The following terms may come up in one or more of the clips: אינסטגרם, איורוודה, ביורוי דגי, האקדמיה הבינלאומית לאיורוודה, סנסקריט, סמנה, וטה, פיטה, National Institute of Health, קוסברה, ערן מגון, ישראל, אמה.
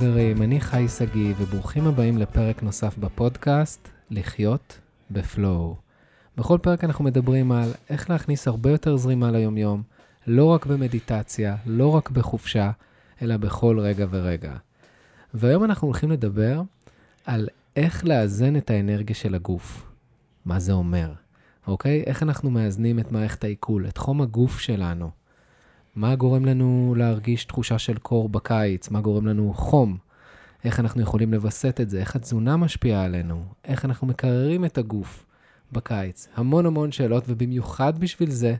חברים, אני חי סגי, וברוכים הבאים לפרק נוסף בפודקאסט, לחיות בפלואו. בכל פרק אנחנו מדברים על איך להכניס הרבה יותר זרימה ליומיום, לא רק במדיטציה, לא רק בחופשה, אלא בכל רגע ורגע. והיום אנחנו הולכים לדבר על איך לאזן את האנרגיה של הגוף. מה זה אומר? אוקיי? איך אנחנו מאזנים את מערכת העיכול, את חום הגוף שלנו. מה גורם לנו להרגיש תחושה של קור בקיץ? מה גורם לנו חום? איך אנחנו יכולים לבסט את זה? איך התזונה משפיעה עלינו? איך אנחנו מקררים את הגוף בקיץ? המון המון שאלות, ובמיוחד בשביל זה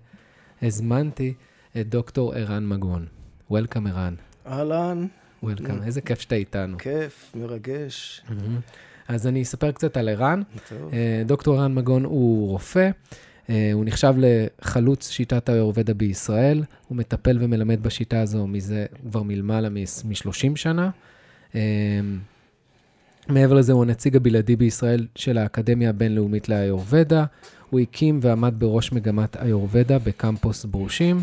הזמנתי את דוקטור ערן מגון. וולקאם ערן. אהלן. וולקאם, איזה כיף שאתה איתנו. כיף, מרגש. אז אני אספר קצת על ערן. דוקטור ערן מגון הוא רופא. הוא נחשב לחלוץ שיטת האיורוודה בישראל, הוא מטפל ומלמד בשיטה הזו מזה כבר מלמעלה מ-30 שנה. מעבר לזה הוא הנציג הבלעדי בישראל של האקדמיה הבינלאומית לאיורוודה, הוא הקים ועמד בראש מגמת איורוודה בקמפוס ברושים,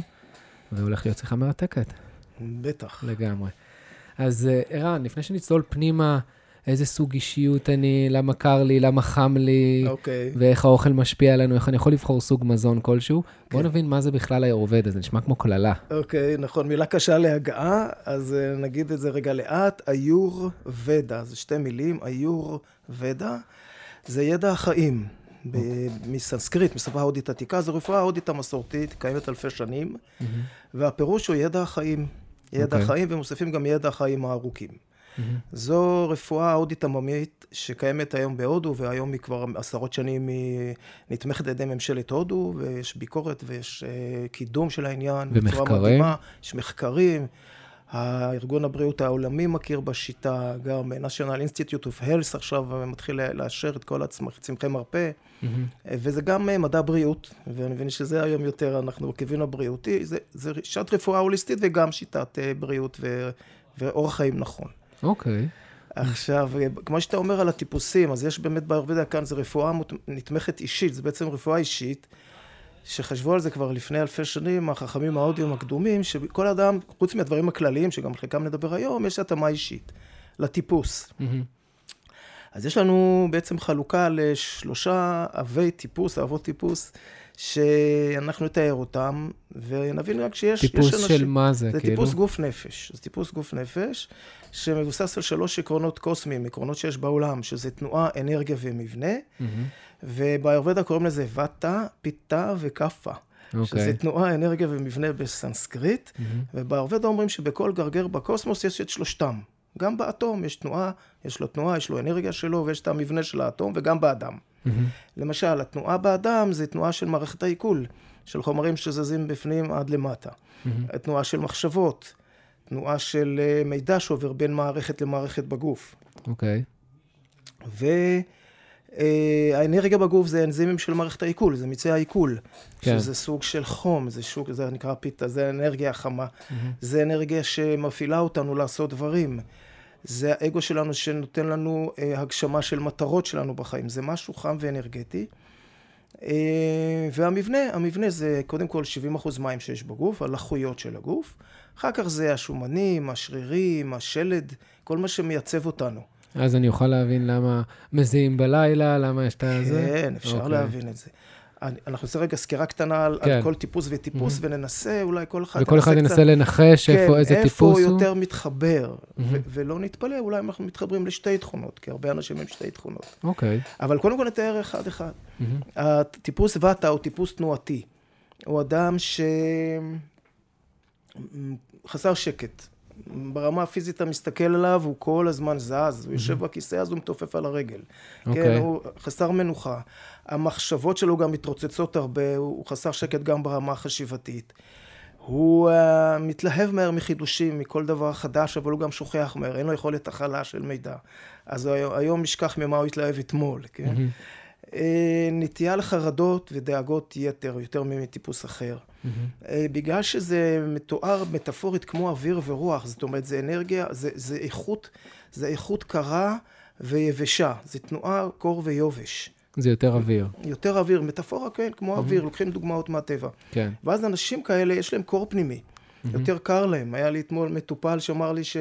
והולך להיות שיחה מרתקת. בטח. לגמרי. אז ערן, לפני שנצלול פנימה, איזה סוג אישיות אני, למה קר לי, למה חם לי, ואיך האוכל משפיע עלינו, איך אני יכול לבחור סוג מזון כלשהו. בואו נבין מה זה בכלל האיורוודה, זה נשמע כמו קללה. אוקיי, נכון, מילה קשה להגעה, אז נגיד את זה רגע לאט, איורוודה, זה שתי מילים, איורוודה, זה ידע החיים, מסנסקריט, משפה ההודית עתיקה, זו רפואה ההודית המסורתית, קיימת אלפי שנים, והפירוש הוא ידע החיים, ידע החיים, ומוסיפים גם ידע החיים הארוכים. זו רפואה הודית עממית שקיימת היום בהודו, והיום היא כבר עשרות שנים נתמכת על ידי ממשלת הודו, ויש ביקורת ויש קידום של העניין. ומחקרים? יש מחקרים. הארגון הבריאות העולמי מכיר בשיטה, גם National Institute of Health עכשיו מתחיל לאשר את כל צמחי מרפא, וזה גם מדע בריאות, ואני מבין שזה היום יותר, אנחנו כיוון הבריאותי, זה שיטת רפואה הוליסטית וגם שיטת בריאות ואורח חיים נכון. אוקיי. עכשיו, כמו שאתה אומר על הטיפוסים, אז יש באמת באיורוודה כאן, זה רפואה נתמכת אישית, זה בעצם רפואה אישית, שחשבו על זה כבר לפני אלפי שנים, החכמים ההודיים הקדומים, שכל אדם, חוץ מהדברים הכלליים, שגם חלקם נדבר היום, יש התאמה אישית, לטיפוס. אז יש לנו בעצם חלוקה לשלושה אבות טיפוס, שאנחנו נתאר אותם, ונבין רק שיש... טיפוס של מה זה? זה טיפוס גוף נפש. זה טיפוס גוף נפש, שמבוסס על 3 עקרונות קוסמיים, עקרונות שיש בעולם, שזה תנועה, אנרגיה ומבנה, ובאיורוודה קוראים לזה וטה, פיטה וקפה. שזה תנועה, אנרגיה ומבנה בסנסקריט, ובאיורוודה אומרים שבכל גרגר בקוסמוס יש את שלושתם. גם באטום יש תנועה, יש לו אנרגיה שלו, ויש את המבנה של האטום, וגם באדם. למשל, התנועה באדם זה תנועה של מערכת העיכול, של חומרים שזזים בפנים עד למטה. התנועה של מחשבות, תנועה של מידע שעובר בין מערכת למערכת בגוף. אוקיי. והאנרגיה בגוף זה אנזימים של מערכת העיכול, זה מיצי העיכול, שזה סוג של חום, זה נקרא פיטה, זה אנרגיה חמה, זה אנרגיה שמפעילה אותנו לעשות דברים. זה האגו שלנו שנותן לנו הגשמה של מטרות שלנו בחיים. זה משהו חם ואנרגטי. והמבנה זה קודם כל 70% מים שיש בגוף, הלחויות של הגוף. אחר כך זה השומנים, השרירים, השלד, כל מה שמייצב אותנו. אז אני אוכל להבין למה מזיעים בלילה, למה יש את זה? כן, אפשר להבין את זה. אנחנו נעשה רגע סקירה קטנה על כל טיפוס וטיפוס, וננסה אולי כל אחד... וכל אחד ננסה לנחש איזה טיפוס הוא. איפה הוא יותר מתחבר, ולא נתפלא, אולי אנחנו מתחברים לשתי תכונות, כי הרבה אנשים הם שתי תכונות. אוקיי. אבל קודם כל נתאר אחד אחד. הטיפוס וטה הוא טיפוס תנועתי. הוא אדם שחסר שקט. ברמה הפיזית אתה מסתכל עליו, הוא כל הזמן זז, הוא יושב בכיסא, אז הוא מתופף על הרגל. כן, הוא חסר מנוחה. המחשבות שלו גם מתרוצצות הרבה, הוא חסר שקט גם ברמה החשיבתית. הוא מתלהב מהר מחידושים, מכל דבר חדש, אבל הוא גם שוכח מהר, אין לו יכולת הכלה של מידע. אז היום נשכח ממה הוא התלהב אתמול, כן? נטייה לחרדות ודאגות יותר מטיפוס אחר. בגלל שזה מתואר מטאפורית כמו אוויר ורוח, זאת אומרת, זה אנרגיה, זה איכות קרה ויבשה, זה תנועה, קור ויובש. זה יותר אוויר. יותר אוויר, מטאפורה, כן, כמו אוויר, לוקחים דוגמאות מהטבע. כן. ואז אנשים כאלה, יש להם קור פנימי, יותר קר להם. היה לי אתמול מטופל שאמר לי ש...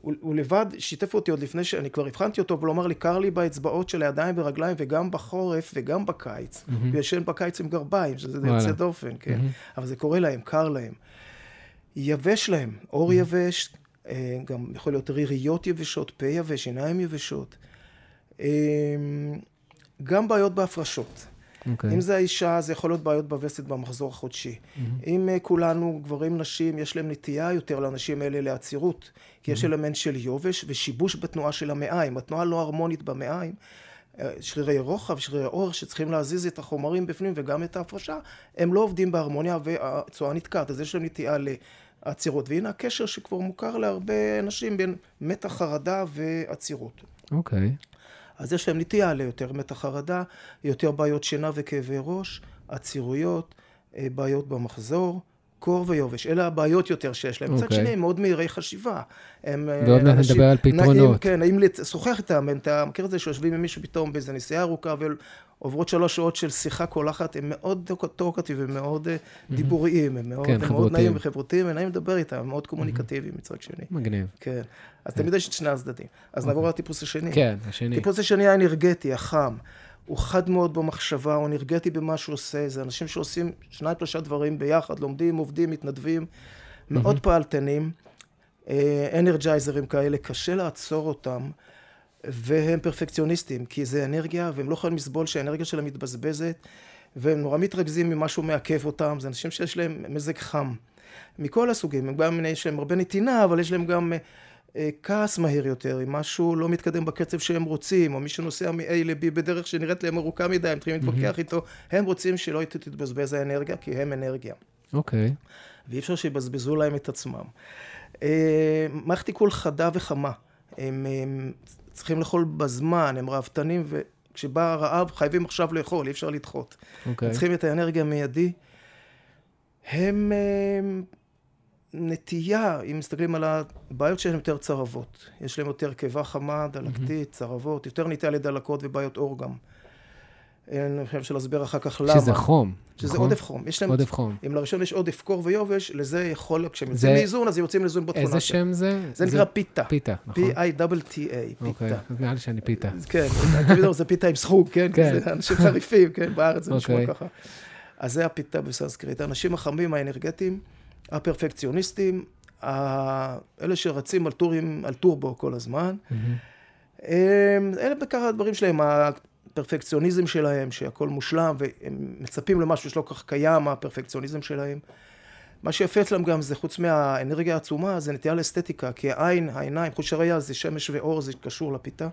הוא לבד שיתף אותי עוד לפני שאני כבר הבחנתי אותו, אבל הוא אמר לי, קר לי באצבעות של הידיים ורגליים, וגם בחורף וגם בקיץ. הוא ישן בקיץ עם גרביים, שזה יוצא דופן, כן. אבל זה קורה להם, קר להם. יבש להם, אור יבש, גם יכול להיות ריריות יבשות, פה יבש, עיניים יבשות. גם בעיות בהפרשות. אם זה האישה, זה יכול להיות בעיות בווסת במחזור החודשי. אם כולנו, גברים, נשים, יש להם נטייה יותר לאנשים האלה לעצירות, כי יש אלמנט של יובש ושיבוש בתנועה של המעיים. התנועה לא הרמונית במעיים, שרירי רוחב, שרירי אור, שצריכים להזיז את החומרים בפנים וגם את ההפרשה, הם לא עובדים בהרמוניה והצועה נתקעת, אז יש להם נטייה לעצירות. והנה הקשר שכבר מוכר להרבה אנשים בין מתח חרדה ועצירות. אוקיי. אז יש להם נטייה ליותר מתח חרדה, יותר בעיות שינה וכאבי ראש, עצירויות, בעיות במחזור, קור ויובש. אלה הבעיות יותר שיש להם. מצד שני, הם מאוד מהירי חשיבה. ועוד מעט נדבר על פתרונות. כן, נעים לשוחח איתם. אתה מכיר את זה שיושבים עם מישהו פתאום באיזו נסיעה ארוכה, ועוברות 3 שעות של שיחה קולחת, הם מאוד טורקטיביים, הם מאוד דיבוריים, הם מאוד נעים וחברותיים, הם נעים לדבר איתם, הם מאוד קומוניקטיביים מצד שני. מגניב. כן. אז תמיד יש את שני הצדדים. אז נעבור לטיפוס השני. כן, השני. הטיפוס השני האנרגטי, החם. הוא חד מאוד במחשבה, הוא אנרגטי במה שהוא עושה, זה אנשים שעושים 2-3 דברים ביחד, לומדים, עובדים, מתנדבים, מאוד פעלתנים, אנרג'ייזרים כאלה, קשה לעצור אותם, והם פרפקציוניסטים, כי זה אנרגיה, והם לא יכולים לסבול שהאנרגיה שלהם מתבזבזת, והם נורא מתרכזים ממשהו מעכב אותם, זה אנשים שיש להם מזג חם, מכל הסוגים, הם גם יש להם הרבה נתינה, אבל יש להם גם... כעס מהיר יותר, אם משהו לא מתקדם בקצב שהם רוצים, או מי שנוסע מ-A ל-B בדרך שנראית להם ארוכה מדי, הם צריכים להתווכח איתו, הם רוצים שלא תתבזבז האנרגיה, כי הם אנרגיה. אוקיי. ואי אפשר שיבזבזו להם את עצמם. מערכת עיכול חדה וחמה, הם צריכים לאכול בזמן, הם רעבתנים, וכשבא הרעב חייבים עכשיו לאכול, אי אפשר לדחות. אוקיי. הם צריכים את האנרגיה מיידי. הם... נטייה, אם מסתכלים על הבעיות שיש להם יותר צרבות, יש להם יותר קיבה חמה, דלקתית, צרבות, יותר נטייה לדלקות ובעיות אור גם. אני חושב שלהסביר אחר כך למה. שזה חום. שזה עודף חום. עודף חום. אם לראשון יש עודף קור ויובש, לזה יכול, כשהם יוצאים לאיזון, אז יוצאים לאיזון בתכונה. איזה שם זה? זה נקרא פיטה. פיטה, נכון. P-I-T-T-A, פיטה. נראה לי שאני פיטה. כן, זה פיטה עם סחוג, כן? זה אנשים חריפים, כן? בארץ זה נשמע ככה. אז זה הפיטה בסנסקריט. האנשים החמים, האנרגטיים, הפרפקציוניסטים, אלה שרצים על טורים, על טורבו כל הזמן, אלה בכך הדברים שלהם, הפרפקציוניזם שלהם, שהכל מושלם, והם מצפים למשהו שלא כך קיים, הפרפקציוניזם שלהם. מה שיפה אצלם גם זה, חוץ מהאנרגיה העצומה, זה נטייה לאסתטיקה, כי העין, העיניים, חוש הראייה, זה שמש ואור, זה קשור לפיתה,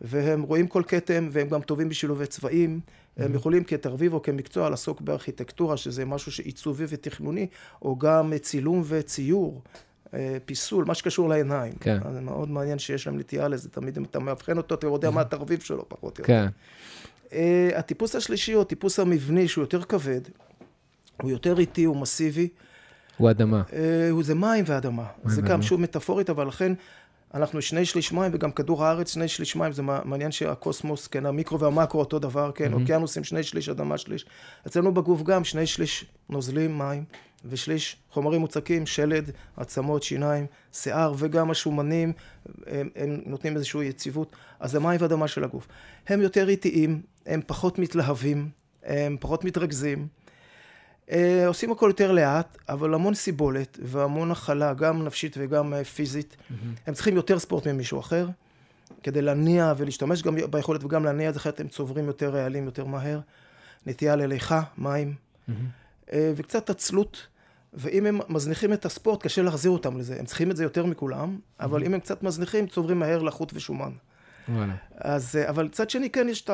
והם רואים כל קטם, והם גם טובים בשילובי צבעים, הם יכולים כתרביב או כמקצוע לעסוק בארכיטקטורה, שזה משהו שעיצובי ותכנוני, או גם צילום וציור, פיסול, מה שקשור לעיניים. כן. אז מאוד מעניין שיש להם נטייה לזה, תמיד אם אתה מאבחן אותו, אתה יודע מה התרביב שלו, פחות או יותר. כן. הטיפוס השלישי הוא טיפוס המבני, שהוא יותר כבד, הוא יותר איטי, הוא מסיבי. הוא אדמה. זה מים ואדמה. זה גם שוב מטאפורית, אבל לכן... אנחנו 2/3 מים, וגם כדור הארץ 2/3 מים, זה מעניין שהקוסמוס, כן, המיקרו והמקרו אותו דבר, כן, אוקיינוסים 2/3, אדמה 1/3, אצלנו בגוף גם 2/3 נוזלים מים, ו1/3 חומרים מוצקים, שלד, עצמות, שיניים, שיער, וגם השומנים, הם נותנים איזושהי יציבות, אז המים והאדמה של הגוף. הם יותר איטיים, הם פחות מתלהבים, הם פחות מתרכזים, עושים הכל יותר לאט, אבל המון סיבולת והמון החלה, גם נפשית וגם פיזית. הם צריכים יותר ספורט ממישהו אחר, כדי להניע ולהשתמש גם ביכולת וגם להניע, זה אחרת הם צוברים יותר רעלים, יותר מהר, נטייה לליכה, מים, וקצת עצלות, ואם הם מזניחים את הספורט, קשה להחזיר אותם לזה. הם צריכים את זה יותר מכולם, אבל אם הם קצת מזניחים, צוברים מהר לחוט ושומן. אז, אבל צד שני, כן, יש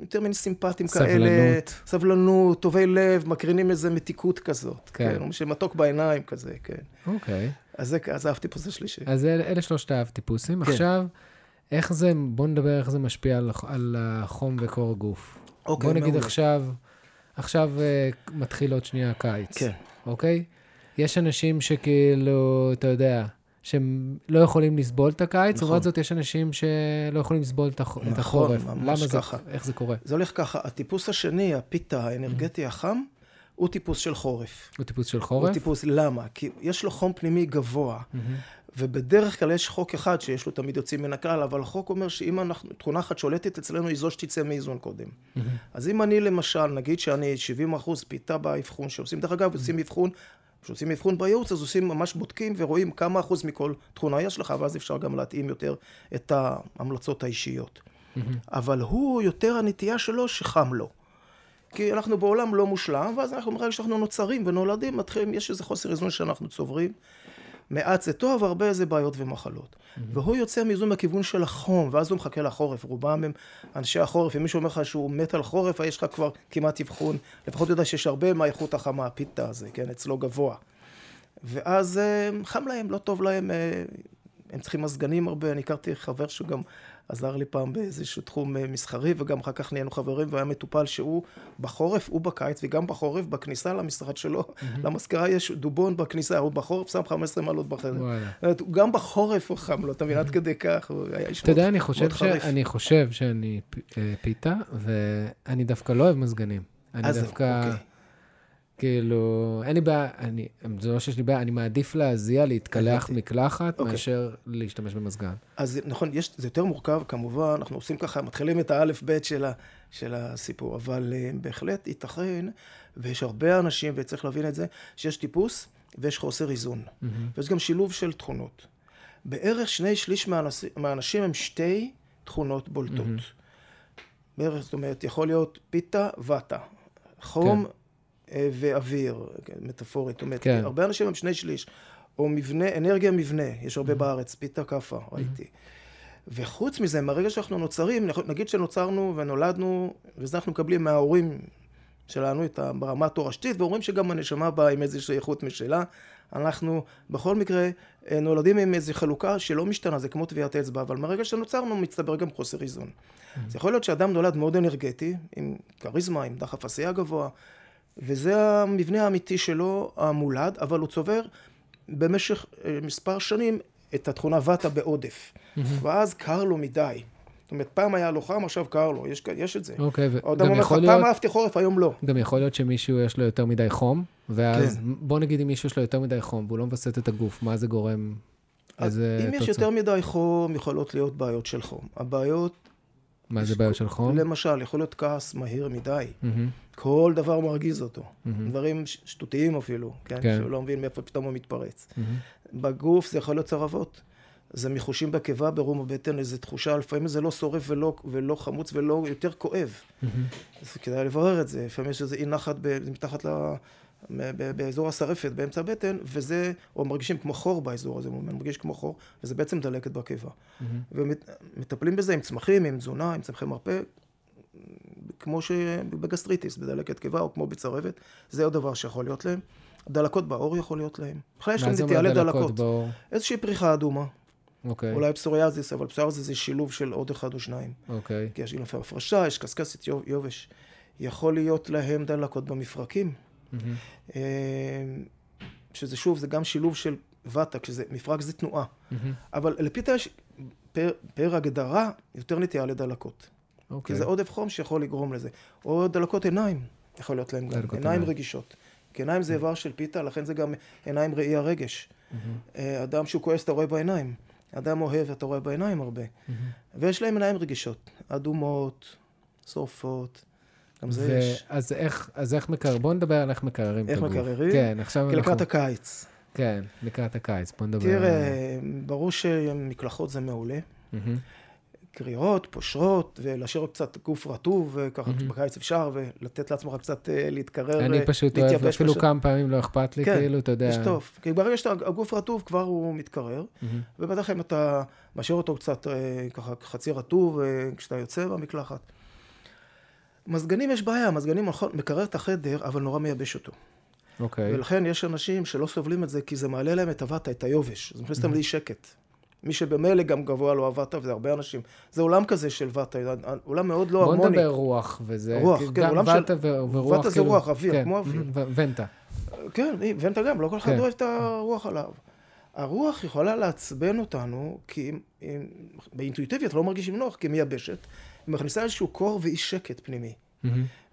יותר מיני סימפטים כאלה, סבלנות, טובי לב, מקרינים איזה מתיקות כזאת, כן, שמתוק בעיניים כזה, כן. אוקיי. אז זה האבטיפוס השלישי. אז אלה שלושת האבטיפוסים. עכשיו, איך זה, בוא נדבר איך זה משפיע על החום וקור הגוף. בוא נגיד עכשיו מתחיל עוד שנייה הקיץ. כן. אוקיי? יש אנשים שכאילו, אתה יודע... שהם לא יכולים לסבול את הקיץ, ובעוד זאת יש אנשים שלא יכולים לסבול את החורף. למה זה, איך זה קורה? זה הולך ככה, הטיפוס השני, הפיטה האנרגטי החם, הוא טיפוס של חורף. הוא טיפוס של חורף? הוא טיפוס, למה? כי יש לו חום פנימי גבוה, ובדרך כלל יש חוק אחד שיש לו תמיד יוצאים מן הכלל, אבל החוק אומר שאם אנחנו, תכונה אחת שולטת אצלנו היא זו שתצא מאיזון קודם. אז אם אני למשל, נגיד שאני 70% פיתה באבחון שעושים, דרך אגב, כשעושים אבחון בייעוץ, אז עושים ממש בודקים ורואים כמה אחוז מכל תכונה יש לך, ואז אפשר גם להתאים יותר את ההמלצות האישיות. אבל הוא יותר הנטייה שלו שחם לו. כי אנחנו בעולם לא מושלם, ואז אנחנו אומרים שאנחנו נוצרים ונולדים, מתחילים, יש איזה חוסר איזון שאנחנו צוברים. מעט זה טוב, הרבה איזה בעיות ומחלות. והוא יוצא מאיזון מהכיוון של החום, ואז הוא מחכה לחורף. רובם הם אנשי החורף, אם מישהו אומר לך שהוא מת על חורף, יש לך כבר כמעט אבחון, לפחות יודע שיש הרבה מהאיכות החמה, הפיתה הזה, כן, אצלו גבוה. ואז חם להם, לא טוב להם, הם צריכים מסגנים הרבה. אני הכרתי חבר שגם עזר לי פעם באיזשהו תחום מסחרי, וגם אחר כך נהיינו חברים, והיה מטופל שהוא בחורף, הוא בקיץ, וגם בחורף, בכניסה למשרד שלו, למזכרה יש דובון בכניסה, הוא בחורף, שם 15 מעלות בחדר. גם בחורף הוא חם לו, אתה מבין, עד כדי כך, הוא היה איש מאוד חריף. אתה יודע, אני חושב שאני פיתה, ואני דווקא לא אוהב מזגנים. אני דווקא, כאילו, אין לי בעיה, זה לא שיש לי בעיה, אני מעדיף להזיע, להתקלח מקלחת, מאשר להשתמש במזגן. אז נכון, זה יותר מורכב, כמובן, אנחנו עושים ככה, מתחילים את האלף-בית של הסיפור, אבל בהחלט ייתכן, ויש הרבה אנשים, וצריך להבין את זה, שיש טיפוס ויש חוסר איזון. ויש גם שילוב של תכונות. בערך 2/3 מהאנשים הם שתי תכונות בולטות. בערך, זאת אומרת, יכול להיות פיתה וטה. חום ואוויר, מטאפורית, אומרת, כן. הרבה אנשים הם 2/3, או מבנה, אנרגיה מבנה, יש הרבה בארץ, פיתה קפה, ראיתי. וחוץ מזה, מהרגע שאנחנו נוצרים, נגיד שנוצרנו ונולדנו, וזה אנחנו מקבלים מההורים שלנו את הרמה התורשתית, והורים שגם הנשמה באה עם איזושהי איכות משלה, אנחנו בכל מקרה נולדים עם איזו חלוקה שלא משתנה, זה כמו טביעת אצבע, אבל מהרגע שנוצרנו מצטבר גם חוסר איזון. זה יכול להיות שאדם נולד מאוד אנרגטי, עם כריזמה, עם דחף עשייה גבוה, וזה המבנה האמיתי שלו, המולד, אבל הוא צובר במשך מספר שנים את התכונה וטה בעודף. ואז קר לו מדי. זאת אומרת, פעם היה לו חם, עכשיו קר לו, יש את זה. אוקיי, וגם יכול להיות... פעם אהבתי חורף, היום לא. גם יכול להיות שמישהו יש לו יותר מדי חום, ואז בוא נגיד אם מישהו יש לו יותר מדי חום, והוא לא מבסט את הגוף, מה זה גורם? אז אם יש יותר מדי חום, יכולות להיות בעיות של חום. הבעיות... מה זה בעיות של חום? למשל, יכול להיות כעס מהיר מדי. כל דבר מרגיז אותו. דברים שטותיים אפילו, שהוא לא מבין מאיפה פתאום הוא מתפרץ. בגוף זה יכול להיות צרבות. זה מחושים בקיבה, ברום הבטן, איזו תחושה, לפעמים זה לא שורף ולא חמוץ ולא יותר כואב. אז כדאי לברר את זה. לפעמים יש איזו אי נחת מתחת באזור השרפת, באמצע הבטן, וזה, או מרגישים כמו חור באזור הזה, מרגיש כמו חור, וזה בעצם דלקת בקיבה. ומטפלים בזה עם צמחים, עם תזונה, עם צמחי מרפא, כמו שבגסטריטיס, בדלקת קיבה, או כמו בצרבת, זה עוד דבר שיכול להיות להם. דלקות בעור יכול להיות להם. בכלל יש להם זה תיאלי דלקות. איזושהי פריחה אדומה. אולי פסוריאזיס, אבל פסוריאזיס זה שילוב של עוד אחד או שניים. כי יש לפעמים הפרשה, יש קסקסת יובש. יכול להיות להם דלקות במפרקים. שזה שוב, זה גם שילוב של וטה, כשזה מפרק זה תנועה. אבל לפיתה יש פר הגדרה יותר נטייה לדלקות. כי זה עודף חום שיכול לגרום לזה. או דלקות עיניים, יכול להיות להם גם. עיניים רגישות. כי עיניים זה איבר של פיתה, לכן זה גם עיניים ראי הרגש. אדם שהוא כועס, אתה רואה בעיניים. אדם אוהב, אתה רואה בעיניים הרבה. ויש להם עיניים רגישות. אדומות, שורפות. גם זה יש. אז איך מקררים? בוא נדבר על איך מקררים את הגוף. איך מקררים? כן, עכשיו אנחנו... לקראת הקיץ. כן, לקראת הקיץ. בוא נדבר... תראה, ברור שמקלחות זה מעולה. קרירות, פושרות, ולהשאיר קצת גוף רטוב, וככה בקיץ אפשר, ולתת לעצמך קצת להתקרר, להתייבש. אני פשוט אוהב, אפילו כמה פעמים לא אכפת לי, כאילו, אתה יודע... לשטוף. כי ברגע שהגוף רטוב כבר הוא מתקרר, ובטח אם אתה משאיר אותו קצת ככה חצי רטוב, כשאתה יוצא במקלחת. מזגנים יש בעיה, מזגנים מקרר את החדר, אבל נורא מייבש אותו. ולכן יש אנשים שלא סובלים את זה, כי זה מעלה להם את הוואטה, את היובש. זה מכניס אותם לאי שקט. מי שבמילא גם גבוה לו הוואטה, וזה הרבה אנשים. זה עולם כזה של וואטה, עולם מאוד לא הרמוני. בוא נדבר רוח, וזה... רוח, כן, עולם של... וואטה ורוח... וואטה זה רוח, אוויר, כמו אוויר. ונטה. כן, ונטה גם, לא כל אחד אוהב את הרוח עליו. הרוח יכולה לעצבן אותנו, כי באינטואיטיבית לא מרגישים נוח, כי מייבשת, מכניסה איזשהו קור ואי שקט פנימי.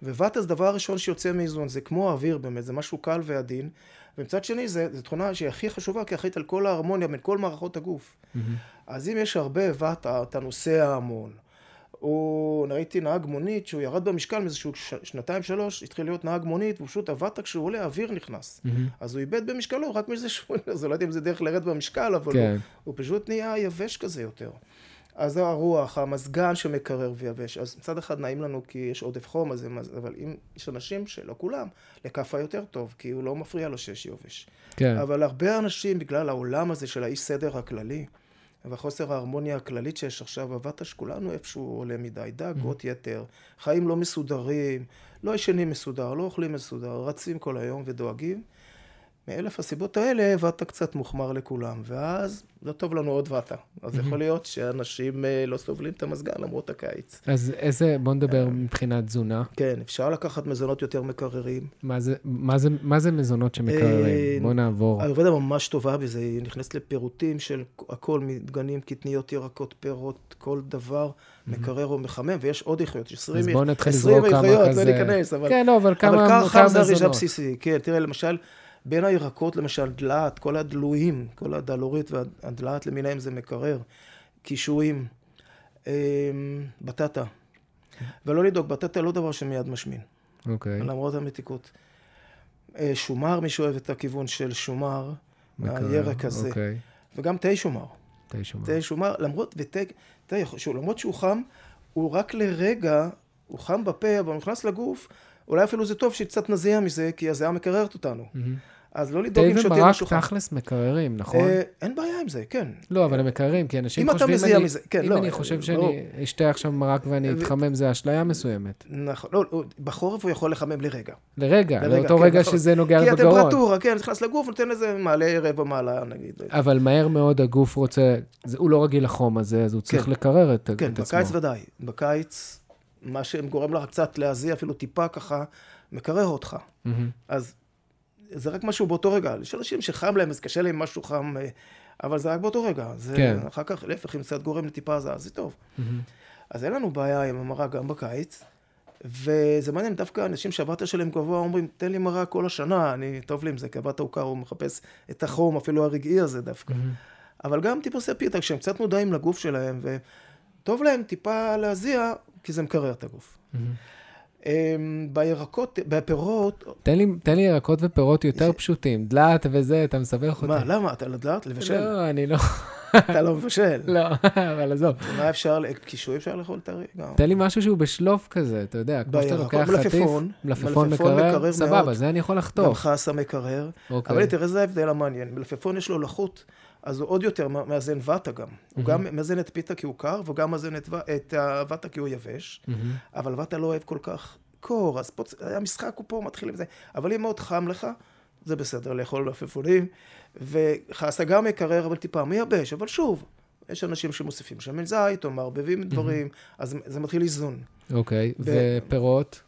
ובת אז דבר הראשון שיוצא מאיזון, זה כמו האוויר באמת, זה משהו קל ועדין, ומצד שני זה תכונה שהיא הכי חשובה, כי אחראית על כל ההרמוניה בין כל מערכות הגוף. אז אם יש הרבה בת, אתה נוסע המון, הוא ראיתי נהג מונית שהוא ירד במשקל מאיזשהו שנתיים-שלוש, התחיל להיות נהג מונית, והוא פשוט עבד כשהוא עולה, האוויר נכנס. אז הוא איבד במשקלו, רק מאיזשהו, אז לא יודעת אם זה דרך לרד במשקל, אבל הוא פשוט נהיה יבש כזה יותר. אז הרוח, המזגן שמקרר ויבש, אז מצד אחד נעים לנו כי יש עודף חום, אבל אם יש אנשים שלא כולם, לקפה יותר טוב, כי הוא לא מפריע לו שיש יובש. אבל הרבה אנשים, בגלל העולם הזה של האי סדר הכללי, וחוסר ההרמוניה הכללית שיש עכשיו, הוותש כולנו איפשהו עולה מדי, דאגות יתר, חיים לא מסודרים, לא ישנים מסודר, לא אוכלים מסודר, רצים כל היום ודואגים. מאלף הסיבות האלה, הוותא קצת מוחמר לכולם, ואז לא טוב לנו עוד וותא. אז יכול להיות שאנשים לא סובלים את המזגן למרות הקיץ. אז איזה, בוא נדבר מבחינת תזונה. כן, אפשר לקחת מזונות יותר מקררים. מה זה מזונות שמקררים? בוא נעבור. האיורוודה ממש טובה בזה, היא נכנסת לפירוטים של הכל, מדגנים, קטניות, ירקות, פירות, כל דבר מקרר או מחמם, ויש עוד איכויות, 20 איכויות. אז בוא נתחיל לזרוק כמה כזה. כן, אבל כמה מזונות. בין הירקות, למשל, דלעת, כל הדלויים, כל הדלורית והדלעת למיניהם זה מקרר, קישואים, בטטה. ולא לדאוג, בטטה לא דבר שמיד משמין. אוקיי. למרות המתיקות. שומר, מי שאוהב את הכיוון של שומר, הירק הזה. אוקיי. וגם תה שומר. תה שומר. תה שומר, למרות שהוא חם, הוא רק לרגע, הוא חם בפה, אבל הוא נכנס לגוף, אולי אפילו זה טוב שקצת נזיע מזה, כי הזיעה מקררת אותנו. אז לא לדאוג אם שותים משהו חם. תה וברק תכלס מקררים, נכון? אין בעיה עם זה, כן. לא, אבל הם מקררים, כי אנשים חושבים, אם אני חושב שאני אשתה עכשיו מרק ואני אתחמם, זה אשליה מסוימת. נכון, לא, בחורף הוא יכול לחמם לרגע. לרגע, לאותו רגע שזה נוגע בגרון. כי הטמפרטורה, כן, נכנס לגוף, נותן איזה מעלה רבע מעלה, נגיד. אבל מהר מאוד הגוף רוצה, הוא לא רגיל לחום הזה, אז הוא צריך לקרר את עצמו. כן, בקיץ ודאי, בקיץ מה שגורם לך קצת להזיע, אפילו טיפה ככה, מקרר אותך. אז זה רק משהו באותו רגע. יש אנשים שחם להם, אז קשה להם משהו חם, אבל זה רק באותו רגע. אחר כך, להפך, אם קצת גורם לטיפה, אז זה טוב. אז אין לנו בעיה עם המרק גם בקיץ, וזה מעניין דווקא אנשים שהבטא שלהם גבוה, אומרים, תן לי מרק כל השנה, אני טוב לי עם זה, כי הבטא הוא קר, הוא מחפש את החום, אפילו הרגעי הזה דווקא. אבל גם טיפוסי פיתה, כשהם קצת מודעים לגוף שלהם, וטוב להם טיפה להזיע, כי זה מקרר את הגוף. בירקות, בפירות... תן לי ירקות ופירות יותר פשוטים. דלעת וזה, אתה מסבך אותי. מה, למה? אתה לדלעת? לבשל? לא, אני לא. אתה לא מבשל. לא, אבל עזוב. מה אפשר, קישוי אפשר לאכול את הרי? תן לי משהו שהוא בשלוף כזה, אתה יודע. בירקות, מלפפון. מלפפון מקרר. סבבה, זה אני יכול לחתוך. גם חסה מקרר. אבל תראה, זה ההבדל המעניין. מלפפון יש לו לחות. אז הוא עוד יותר מאזן וטה גם. הוא גם מאזן את פיתה כי הוא קר, וגם מאזן את הווטה כי הוא יבש. אבל וטה לא אוהב כל כך קור, אז פה המשחק הוא פה, מתחיל עם זה. אבל אם מאוד חם לך, זה בסדר, לאכול מלפפונים. וחסה גם מקרר, אבל טיפה מייבש. אבל שוב, יש אנשים שמוסיפים שמן זית, או מערבבים דברים, אז זה מתחיל איזון. אוקיי, ופירות?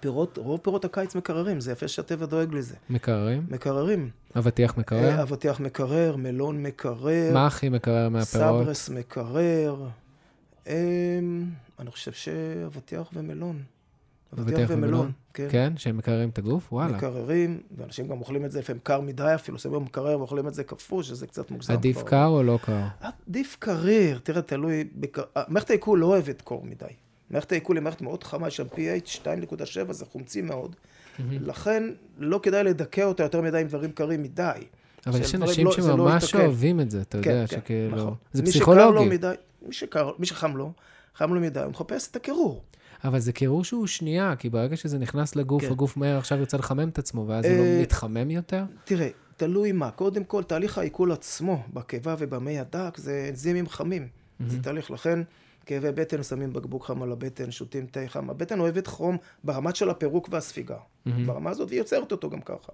פירות, רוב פירות הקיץ מקררים, זה יפה שהטבע דואג לזה. מקררים? מקררים. אבטיח מקרר? אבטיח מקרר, מלון מקרר. מה הכי מקרר מהפירות? סברס מקרר. אני חושב שאבטיח ומלון. אבטיח ומלון, כן. כן, שהם מקררים את הגוף, וואלה. מקררים, ואנשים גם אוכלים את זה, לפעמים קר מדי אפילו, סביב מקרר ואוכלים את זה כפוש, שזה קצת מוגזם. עדיף קר או לא קר? עדיף קריר, תראה, תלוי, מערכת העיכול לא אוהבת קור מדי. מערכת העיכול היא מערכת מאוד חמה, יש שם pH 2.7, זה חומצי מאוד. לכן לא כדאי לדכא אותה יותר מדי עם דברים קרים מדי. אבל יש אנשים שממש אוהבים את זה, אתה יודע, שכאילו... זה פסיכולוגי. מי שחם לו, חם לו מדי, הוא מחפש את הקירור. אבל זה קירור שהוא שנייה, כי ברגע שזה נכנס לגוף, הגוף מהר עכשיו יוצא לחמם את עצמו, ואז הוא לא מתחמם יותר. תראה, תלוי מה. קודם כל, תהליך העיכול עצמו, בקיבה ובמי הדק, זה אנזימים חמים. זה תהליך, לכן... כאבי בטן, שמים בקבוק חם על הבטן, שותים תה חם. הבטן אוהבת חום ברמת של הפירוק והספיגה. ברמה הזאת, והיא יוצרת אותו גם ככה.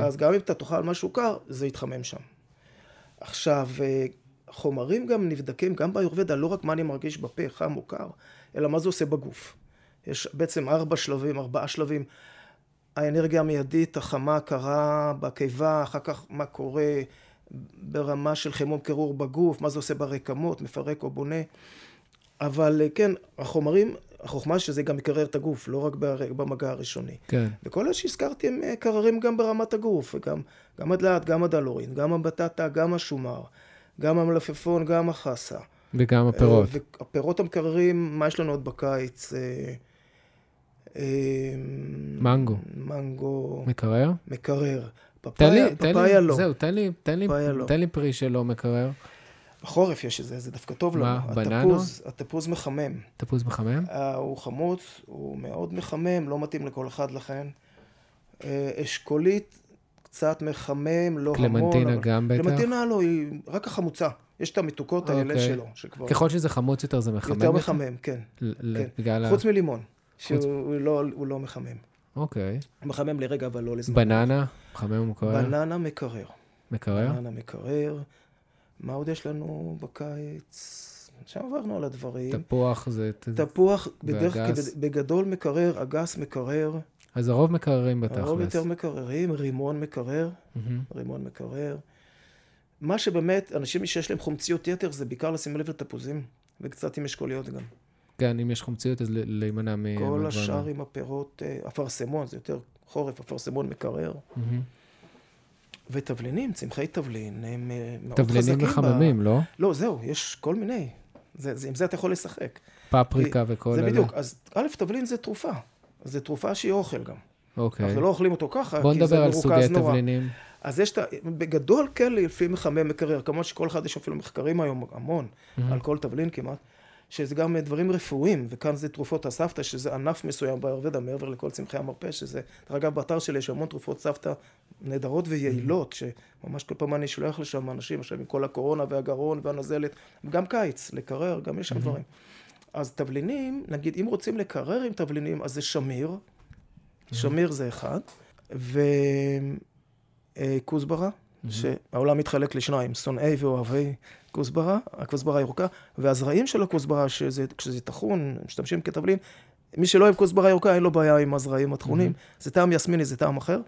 אז גם אם אתה תאכל משהו קר, זה יתחמם שם. עכשיו, חומרים גם נבדקים, גם באיורוודה, לא רק מה אני מרגיש בפה, חם או קר, אלא מה זה עושה בגוף. יש בעצם 4 שלבים. האנרגיה המיידית, החמה, הקרה, בקיבה, אחר כך מה קורה... ברמה של חימום קירור בגוף, מה זה עושה ברקמות, מפרק או בונה. אבל כן, החומרים החוכמה שזה גם מקרר את הגוף, לא רק במגע הראשוני. כן. וכל שהזכרתי הם קררים גם ברמת הגוף, גם הדלעת, גם הדלורין, גם הבטטה, גם השומר, גם המלפפון, גם החסה. וגם הפירות. והפירות המקררים, מה יש לנו עוד בקיץ? מנגו. מנגו. מקרר? מקרר. פפאיה לא. זהו, תן לי פרי שלא מקרר. בחורף יש איזה, זה דווקא טוב לנו. התפוז מחמם. תפוז מחמם? הוא חמוץ, הוא מאוד מחמם, לא מתאים לכל אחד לכן. אשכולית, קצת מחמם, לא המון. קלמנטינה גם בטח? קלמנטינה לא, היא רק החמוצה. יש את המתוקות האלה שלו. ככל שזה חמוץ יותר זה מחמם? יותר מחמם, כן. חוץ מלימון, שהוא לא מחמם. אוקיי. מחמם לרגע, אבל לא לזמן. בננה? מחמם ומקרר? בננה מקרר. מקרר? בננה מקרר. מה עוד יש לנו בקיץ? עכשיו עברנו על הדברים. תפוח זה... תפוח בדרך כלל בגדול מקרר, אגס מקרר. אז הרוב מקררים בתכלס. הרוב יותר מקררים, רימון מקרר. רימון מקרר. מה שבאמת, אנשים שיש להם חומציות יתר, זה בעיקר לשים לב לתפוזים, וקצת עם אשכוליות גם. כן, אם יש חומציות, אז להימנע מ... כל השאר עם הפירות, אפרסמון, זה יותר חורף, אפרסמון מקרר. ותבלינים, צמחי תבלין, הם מאוד חזקים. תבלינים מחממים, לא? לא, זהו, יש כל מיני. עם זה אתה יכול לשחק. פפריקה וכל אלה. זה בדיוק. אז א', תבלין זה תרופה. זה תרופה שהיא אוכל גם. אוקיי. אנחנו לא אוכלים אותו ככה, כי זה מרוכז נורא. בוא נדבר על סוגי תבלינים. אז יש, בגדול כן, לפי מחמם מקרר, כמובן שכל אחד יש אפילו מחקרים היום המון, על כל תבלין כמעט, שזה גם דברים רפואיים, וכאן זה תרופות הסבתא, שזה ענף מסוים באיורוודה, מעבר לכל צמחי המרפא, שזה, אגב, באתר שלי יש המון תרופות סבתא נהדרות ויעילות, שממש כל פעם אני שולח לשם אנשים, עכשיו עם כל הקורונה והגרון והנזלת, גם קיץ, לקרר, גם יש שם דברים. אז תבלינים, נגיד, אם רוצים לקרר עם תבלינים, אז זה שמיר, שמיר זה אחד, וקוסברה, שהעולם מתחלק לשניים, שונאי ואוהבי כוסברה, הכוסברה הירוקה, והזרעים של הכוסברה, כשזה תחון, משתמשים כתבלין, מי שלא אוהב כוסברה ירוקה, אין לו בעיה עם הזרעים התחונים, זה טעם יסמיני, זה טעם אחר,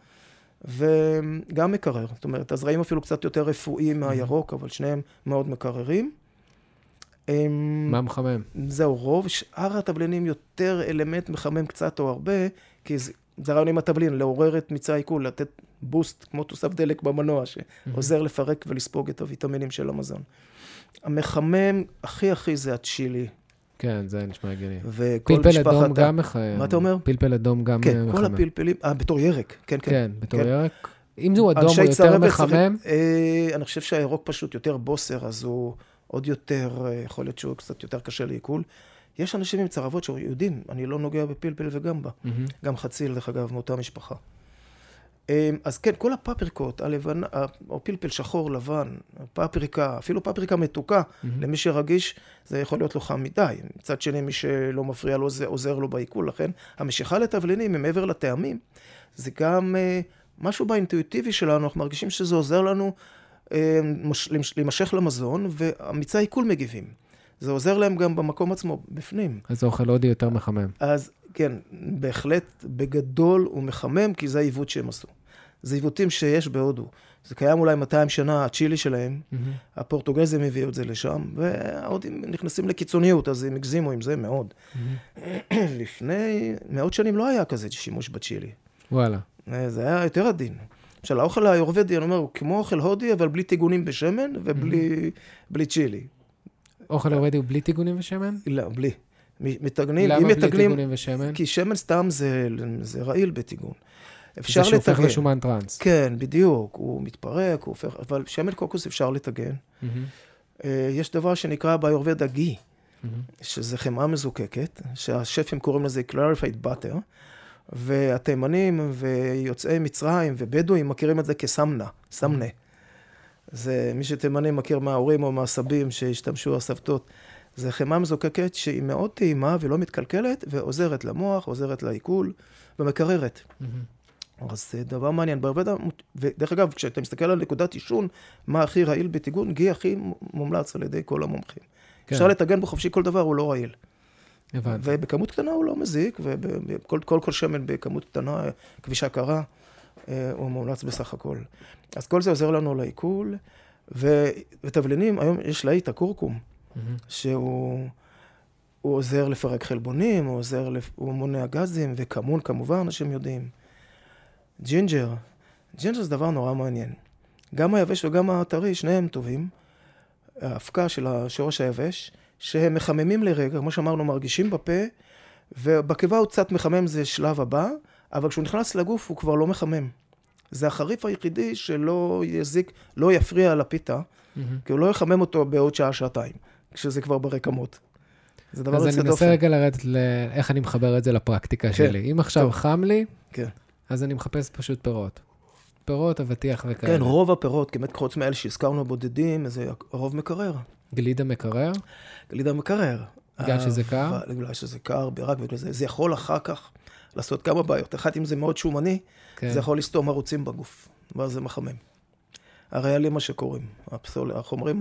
וגם מקרר, זאת אומרת, הזרעים אפילו קצת יותר רפואיים מהירוק, אבל שניהם מאוד מקררים. מה מחמם? זהו, רוב שאר התבלינים יותר אלמנט מחמם קצת או הרבה, כי זה רעיון עם התבלין, לעורר את מיצה העיכול, לתת בוסט, כמו תוסף דלק במנוע, שעוזר לפרק ולספוג את הוויטמינים של המזון. המחמם הכי זה הצ'ילי. כן, זה נשמע הגיוני. פלפל אדום גם מחמם. מה אתה אומר? פלפל אדום גם מחמם. כן, כל הפלפלים, בתור ירק. כן, בתור ירק. אם זהו אדום הוא יותר מחמם? אני חושב שהירוק פשוט יותר בוסר, אז הוא עוד יותר, יכול להיות שהוא קצת יותר קשה לעיכול. יש אנשים עם צרבות שיודעים, אני לא נוגע בפלפל וגמבה. גם חציל, דרך אגב, מאותה משפחה. אז כן, כל הפפריקות, הלבן, או פלפל שחור, לבן, פפריקה, אפילו פפריקה מתוקה, למי שרגיש, זה יכול להיות לו חם מדי. מצד שני, מי שלא מפריע לו, זה עוזר לו בעיכול. לכן, המשיכה לתבלינים, מעבר לטעמים, זה גם משהו באינטואיטיבי שלנו, אנחנו מרגישים שזה עוזר לנו להימשך למזון, והמיצה העיכול מגיבים. זה עוזר להם גם במקום עצמו, בפנים. אז האוכל עוד יותר מחמם. אז כן, בהחלט בגדול הוא מחמם, כי זה העיוות שהם עשו. זה עיוותים שיש בהודו. זה קיים אולי 200 שנה, הצ'ילי שלהם, הפורטוגזים הביאו את זה לשם, וההודים נכנסים לקיצוניות, אז הם הגזימו עם זה מאוד. לפני מאות שנים לא היה כזה שימוש בצ'ילי. וואלה. זה היה יותר עדין. של האוכל האיורוודי, אני אומר, הוא כמו אוכל הודי, אבל בלי טיגונים בשמן ובלי צ'ילי. אוכל איורוודה הוא בלי טיגונים ושמן? לא, בלי. מתגנים, למה בלי טיגונים ושמן? כי שמן סתם זה רעיל בטיגון. זה שהופך לשומן טרנס. כן, בדיוק. הוא מתפרק, הוא הופך... אבל שמן קוקוס אפשר לתגן. יש דבר שנקרא ביורוי דגי, שזה חמאה מזוקקת, שהשפים קוראים לזה clarified butter, והתימנים ויוצאי מצרים ובדואים מכירים את זה כסמנה, סמנה. זה מי שתימנים מכיר מההורים או מהסבים שהשתמשו הסבתות. זה חמאה מזוקקת שהיא מאוד טעימה ולא מתקלקלת, ועוזרת למוח, עוזרת לעיכול, ומקררת. אז זה דבר מעניין. ודרך אגב, כשאתה מסתכל על נקודת עישון, מה הכי רעיל בטיגון, גי הכי מומלץ על ידי כל המומחים. אפשר לתגן בו חופשי כל דבר, הוא לא רעיל. ובכמות קטנה הוא לא מזיק, וכל שמן בכמות קטנה, כבישה קרה, הוא מומלץ בסך הכל. אז כל זה עוזר לנו לעיכול, ותבלינים, היום יש להיט הקורקום, שהוא הוא עוזר לפרק חלבונים, הוא מונע גזים, וכמון כמובן אנשים יודעים. ג'ינג'ר, ג'ינג'ר זה דבר נורא מעניין. גם היבש וגם הטרי, שניהם טובים. ההפקה של השורש היבש, שהם מחממים לרגע, כמו שאמרנו, מרגישים בפה, ובקיבה הוא קצת מחמם, זה שלב הבא, אבל כשהוא נכנס לגוף הוא כבר לא מחמם. זה החריף היחידי שלא יזיק, לא יפריע על הפיתה, כי הוא לא יחמם אותו בעוד שעה-שעתיים, כשזה כבר ברקמות. זה דבר אז אני מנסה רגע לרדת לאיך אני מחבר את זה לפרקטיקה כן, שלי. אם עכשיו טוב. חם לי, כן. אז אני מחפש פשוט פירות. פירות, אבטיח וכאלה. כן, רוב הפירות, כמעט חוץ מאלה שהזכרנו בודדים, זה רוב מקרר. גלידה מקרר? גלידה מקרר. בגלל שזה קר? בגלל שזה קר, רק בגלל זה. זה יכול אחר כך לעשות כמה בעיות. אחת, אם זה מאוד שומני, כן. זה יכול לסתום ערוצים בגוף. ואז זה מחמם. הרעלים מה שקוראים, החומרים,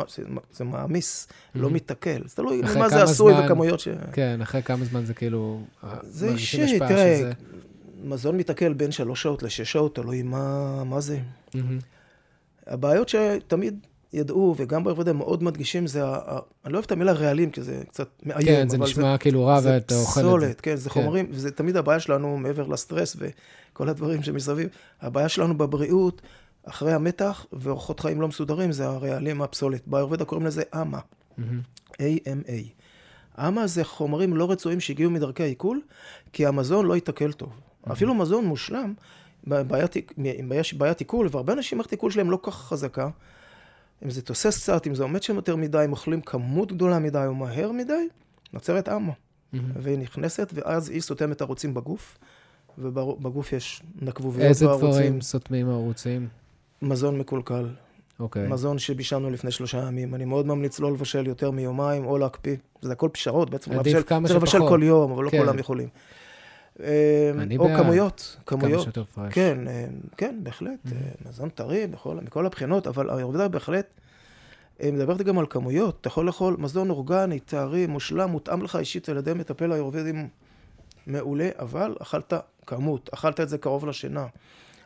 זה מעמיס, לא מתעכל. זה תלוי מה זה עשוי וכמויות ש... כן, אחרי כמה זמן זה כאילו... זה אישי, תראה, מזון מתעכל בין 3 שעות ל6 שעות, תלוי מה זה. הבעיות שתמיד ידעו, וגם בערבדה מאוד מדגישים, זה, אני לא אוהב את המילה רעלים, כי זה קצת מאיים. כן, זה נשמע כאילו רע ואתה אוכל את זה. זה פסולת, כן, זה חומרים, וזה תמיד הבעיה שלנו מעבר לסטרס וכל הדברים שמסביב. הבעיה שלנו בבריאות, אחרי המתח ואורחות חיים לא מסודרים, זה הרעלים הפסולת. באיורוודה קוראים לזה אמה. AMA. אמה זה חומרים לא רצויים שהגיעו מדרכי העיכול, כי המזון לא יתעכל טוב. אפילו מזון מושלם, בעיית עיכול, והרבה אנשים מערכת עיכול שלהם לא כך חזקה. אם זה תוסס קצת, אם זה עומד שם יותר מדי, אם אוכלים כמות גדולה מדי או מהר מדי, נוצרת אמה. והיא נכנסת, ואז היא סותמת ערוצים בגוף, ובגוף יש נקבוביות בערוצים. איזה דברים סותמים הערוצים? מזון מקולקל. אוקיי. מזון שבישלנו לפני 3 ימים. אני מאוד ממליץ לא לבשל יותר מיומיים או להקפיא. זה הכל פשרות בעצם. עדיף כמה שפחות. זה לבשל כל יום, אבל לא כולם יכולים. או כמויות. כמה שיותר פרש. כן, כן, בהחלט. מזון טרי, מכל הבחינות, אבל העובדה בהחלט, מדברת גם על כמויות. אתה יכול לאכול מזון אורגני, טרי, מושלם, מותאם לך אישית על ידי מטפל האיורוודי מעולה, אבל אכלת כמות, אכלת את זה קרוב לשינה.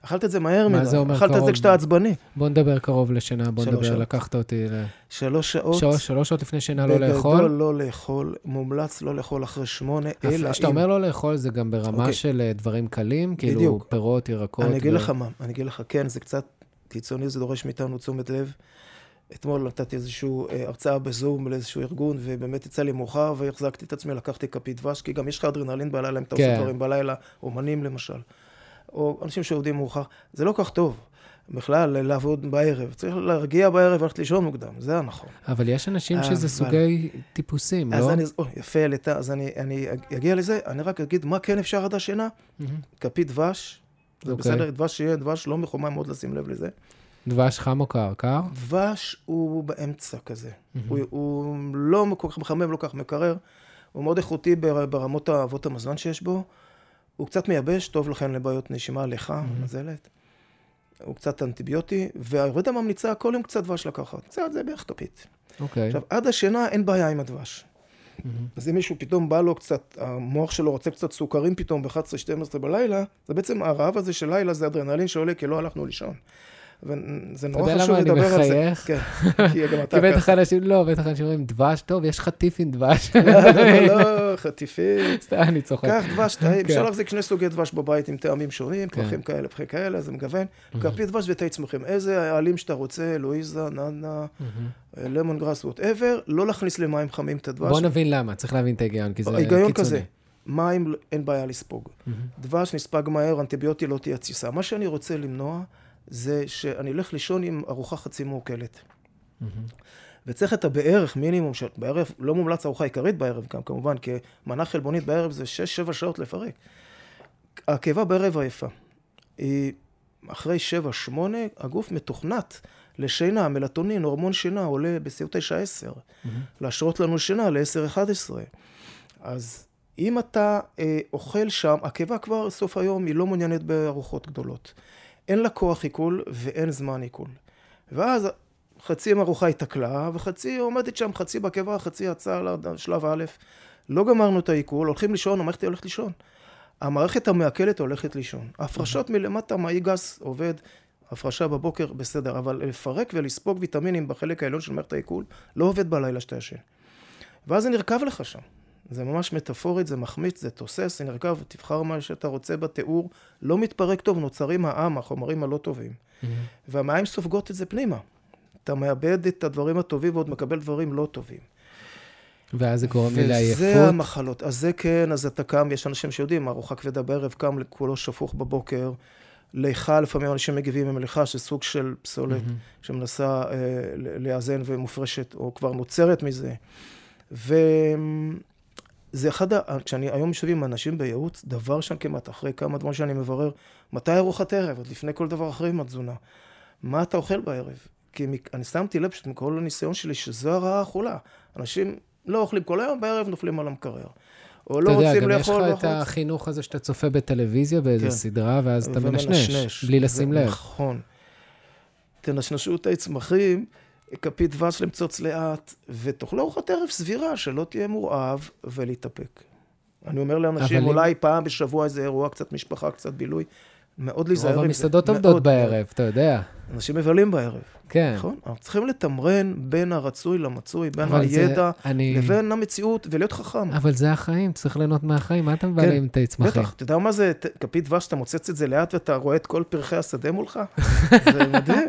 אכלת את זה מהר מדי, אכלת את זה כשאתה עצבני. בוא נדבר קרוב לשינה, בוא נדבר, לקחת אותי ל... 3 שעות. 3 שעות לפני שינה לא לאכול? בגדול לא לאכול, מומלץ לא לאכול אחרי 8, אלא אם... כשאתה אומר לא לאכול זה גם ברמה של דברים קלים, כאילו פירות, ירקות. אני אגיד לך מה, אני אגיד לך, כן, זה קצת קיצוני, זה דורש מאיתנו תשומת לב. אתמול נתתי איזושהי הרצאה בזום לאיזשהו ארגון, ובאמת יצא לי מאוחר, והחזקתי את עצמי, לקחתי כפית דבש, כי גם יש לך אדרנלין בלילה, אם אתה עושה דברים בלילה, אומנים למשל, או אנשים שעובדים מאוחר, זה לא כך טוב, בכלל לעבוד בערב, צריך להרגיע בערב, הולכת לישון מוקדם, זה נכון. אבל יש אנשים שזה סוגי טיפוסים, לא? יפה, אז אני אגיע לזה, אני רק אגיד מה כן אפשר עד השינה, כפית דבש, זה בסדר, דבש שיהיה דבש, לא מחומם מאוד לשים לב לזה. דבש חם או קר, קר? דבש הוא באמצע כזה. הוא לא מחמם, לא כך מקרר. הוא מאוד איכותי ברמות האבות המזון שיש בו. הוא קצת מייבש, טוב לכן לבעיות נשימה, לך, מזלת. הוא קצת אנטיביוטי, והאיורוודה ממליצה כל יום קצת דבש לקחת. זה בערך כפית. עכשיו, עד השינה אין בעיה עם הדבש. אז אם מישהו פתאום בא לו קצת, המוח שלו רוצה קצת סוכרים פתאום ב-11-12 בלילה, זה בעצם הרעב הזה של לילה, זה אדרנלין שעולה, כי לא הלכנו לישון. וזה נורא חשוב לדבר על זה. כן, כי בטח אנשים לא, בטח אנשים אומרים, דבש טוב, יש חטיף עם דבש. לא, חטיפים. סתם, אני צוחק. כך דבש, טעים. אפשר להחזיק 2 סוגי דבש בבית עם טעמים שונים, פרחים כאלה, פרחים כאלה, זה מגוון. כפי דבש וטעי צמחים. איזה העלים שאתה רוצה, לואיזה, ננה, למון גראס, whatever, לא להכניס למים חמים את הדבש. בוא נבין למה, צריך להבין את ההיגיון, כי זה קיצוני. מים אין בעיה לספוג. דבש נספג מהר, אנטיביוטי לא תהיה תסיסה. מה שאני רוצה למנוע זה שאני הולך לישון עם ארוחה חצי מעוקלת. וצריך את הבערך מינימום, שבערב לא מומלץ ארוחה עיקרית בערב גם, כמובן, כי מנה חלבונית בערב זה 6-7 שעות לפרק. הקיבה בערב עייפה. אחרי 7-8, הגוף מתוכנת לשינה, מלטונין, הורמון שינה, עולה בסביבות 9-10. להשרות לנו שינה ל-10-11. אז אם אתה אוכל שם, הקיבה כבר סוף היום היא לא מעוניינת בארוחות גדולות. אין לה כוח עיכול ואין זמן עיכול. ואז חצי מהארוחה התעכלה, וחצי עומדת שם, חצי בקיבה, חצי יצא לשלב א', לא גמרנו את העיכול, הולכים לישון, המערכת הולכת לישון. המערכת המעכלת הולכת לישון. הפרשות מלמטה, מעי גס עובד, הפרשה בבוקר בסדר, אבל לפרק ולספוג ויטמינים בחלק העליון של מערכת העיכול, לא עובד בלילה שתישן. ואז זה נרכב לך שם. זה ממש מטאפורית, זה מחמיץ, זה תוסס, סינרגב, תבחר מה שאתה רוצה בתיאור, לא מתפרק טוב, נוצרים העם, החומרים הלא טובים. והמעיים סופגות את זה פנימה. אתה מאבד את הדברים הטובים ועוד מקבל דברים לא טובים. ואז זה גורם לי לעייפות. וזה המחלות. אז זה כן, אז אתה קם, יש אנשים שיודעים, ארוחה כבדה בערב, קם לכולו שפוך בבוקר, ליכה, לפעמים אנשים מגיבים עם ליכה, שסוג של פסולת שמנסה לאזן ומופרשת, או כבר נוצרת מזה. וזה אחד, כשאני היום יושב עם אנשים בייעוץ, דבר שם כמעט, אחרי כמה דברים שאני מברר, מתי ארוחת ערב? עוד לפני כל דבר אחרי עם התזונה. מה אתה אוכל בערב? כי אני שמתי לב פשוט מכל הניסיון שלי, שזו הרעה החולה. אנשים לא אוכלים כל היום, בערב נופלים על המקרר. או לא רוצים לאכול. אתה יודע, גם יש לך את החינוך הזה שאתה צופה בטלוויזיה באיזו סדרה, ואז אתה מנשנש, בלי לשים לב. נכון. תנשנשו את הצמחים, כפית דבש למצוץ לאט, ותאכלו ארוחת ערב סבירה, שלא תהיה מורעב, ולהתאפק. אני אומר לאנשים, אולי פעם בשבוע איזה אירוע, קצת משפחה, קצת בילוי, מאוד להיזהר עם זה. רוב המסעדות עובדות בערב, אתה יודע. אנשים מבלים בערב. כן. נכון? אנחנו צריכים לתמרן בין הרצוי למצוי, בין הידע לבין המציאות, ולהיות חכם. אבל זה החיים, צריך ליהנות מהחיים. מה אתה מבלה עם את הצמחים? בטח, אתה יודע מה זה? כפית דבש, אתה מוצץ את זה לאט, ואתה רואה את כל פרחי השדה מולך? זה מדהים.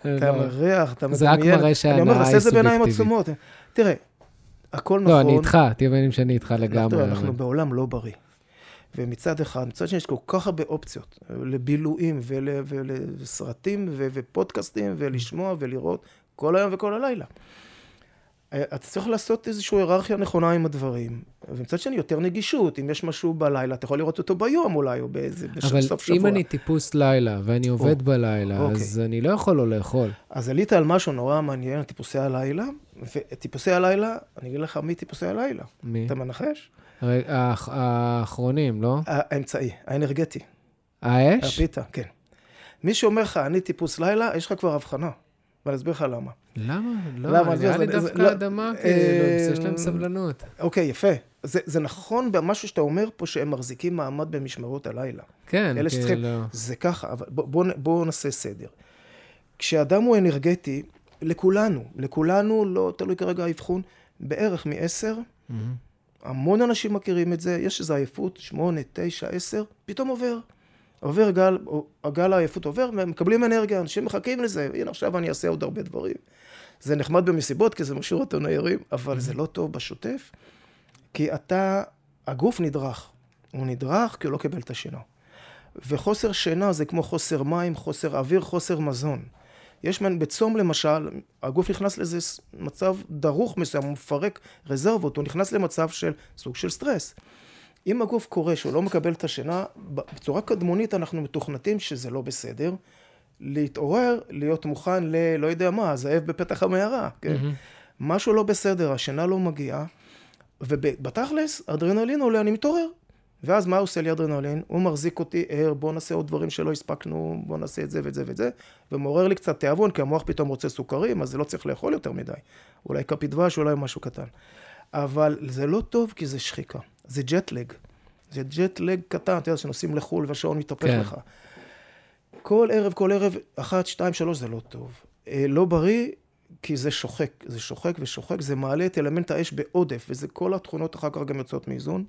אתה מריח, אתה מדמיין. זה רק מראה שההנאה היא סובייקטיבית. אני אומר, עשה את זה בעיניים עצומות. תראה, הכל נכון. לא, אני איתך, תהיה בעיניים שאני איתך לגמרי. אנחנו בעולם לא בריא. ומצד אחד, מצד שני, יש כל כך הרבה אופציות, לבילויים ולסרטים ופודקאסטים, ולשמוע ולראות כל היום וכל הלילה. אתה צריך לעשות איזושהי היררכיה נכונה עם הדברים, ומצד שני, יותר נגישות, אם יש משהו בלילה, אתה יכול לראות אותו ביום אולי, או בסוף שבוע. אבל אם אני טיפוס לילה, ואני עובד בלילה, אז אני לא יכול לא לאכול. אז עלית על משהו נורא מעניין, טיפוסי הלילה, וטיפוסי הלילה, אני אגיד לך, מי טיפוסי הלילה? מי? אתה מנחש? האחרונים, לא? האמצעי, האנרגטי. האש? הפיתה, כן. מי שאומר לך, אני טיפוס לילה, יש לך כבר הבחנה. ואני אסביר לך למה. למה? לא, נראה לי דווקא אדמה, יש להם סבלנות. אוקיי, יפה. זה נכון במשהו שאתה אומר פה, שהם מחזיקים מעמד במשמרות הלילה. כן, כאילו. זה ככה, אבל בואו נעשה סדר. כשאדם הוא אנרגטי, לכולנו, לא תלוי כרגע ההבחון, בערך מ-10, המון אנשים מכירים את זה, יש איזו עייפות, 8, 9, 10, פתאום עובר גל, הגל העייפות עובר, ומקבלים אנרגיה, אנשים מחכים לזה, הנה עכשיו אני אעשה עוד הרבה דברים. זה נחמד במסיבות, כי זה משאיר אותו נהירים, אבל זה לא טוב בשוטף, כי הגוף נדרך, הוא נדרך כי הוא לא קיבל את השינה. וחוסר שינה זה כמו חוסר מים, חוסר אוויר, חוסר מזון. יש בצום למשל, הגוף נכנס לזה מצב דרוך מסוים, הוא מפרק רזרבות, הוא נכנס למצב של סוג של סטרס. אם הגוף קורא שהוא לא מקבל את השינה, בצורה קדמונית אנחנו מתוכנתים שזה לא בסדר, להתעורר, להיות מוכן לא יודע מה, זאב בפתח המערה, כן? משהו לא בסדר, השינה לא מגיעה, ובתכלס, אדרנלין עולה, אני מתעורר. ואז מה עושה לי אדרנלין? הוא מחזיק אותי, בוא נעשה עוד דברים שלא הספקנו, בוא נעשה את זה ואת זה ואת זה, ומעורר לי קצת תיאבון, כי המוח פתאום רוצה סוכרים, אז זה לא צריך לאכול יותר מדי. אולי כפית דבש, אולי משהו קטן. אבל זה לא טוב, כי זה שחיקה. זה ג'טלג. זה ג'טלג קטן, אתה יודע, שנוסעים לחול והשעון מתהפך לך. כל ערב, 1, 2, 3, זה לא טוב. לא בריא, כי זה שוחק. זה שוחק ושוחק, זה מעלה את אלמנט האש בעודף, וזה כל התכונות אחר כך גם יוצאות מאיזון.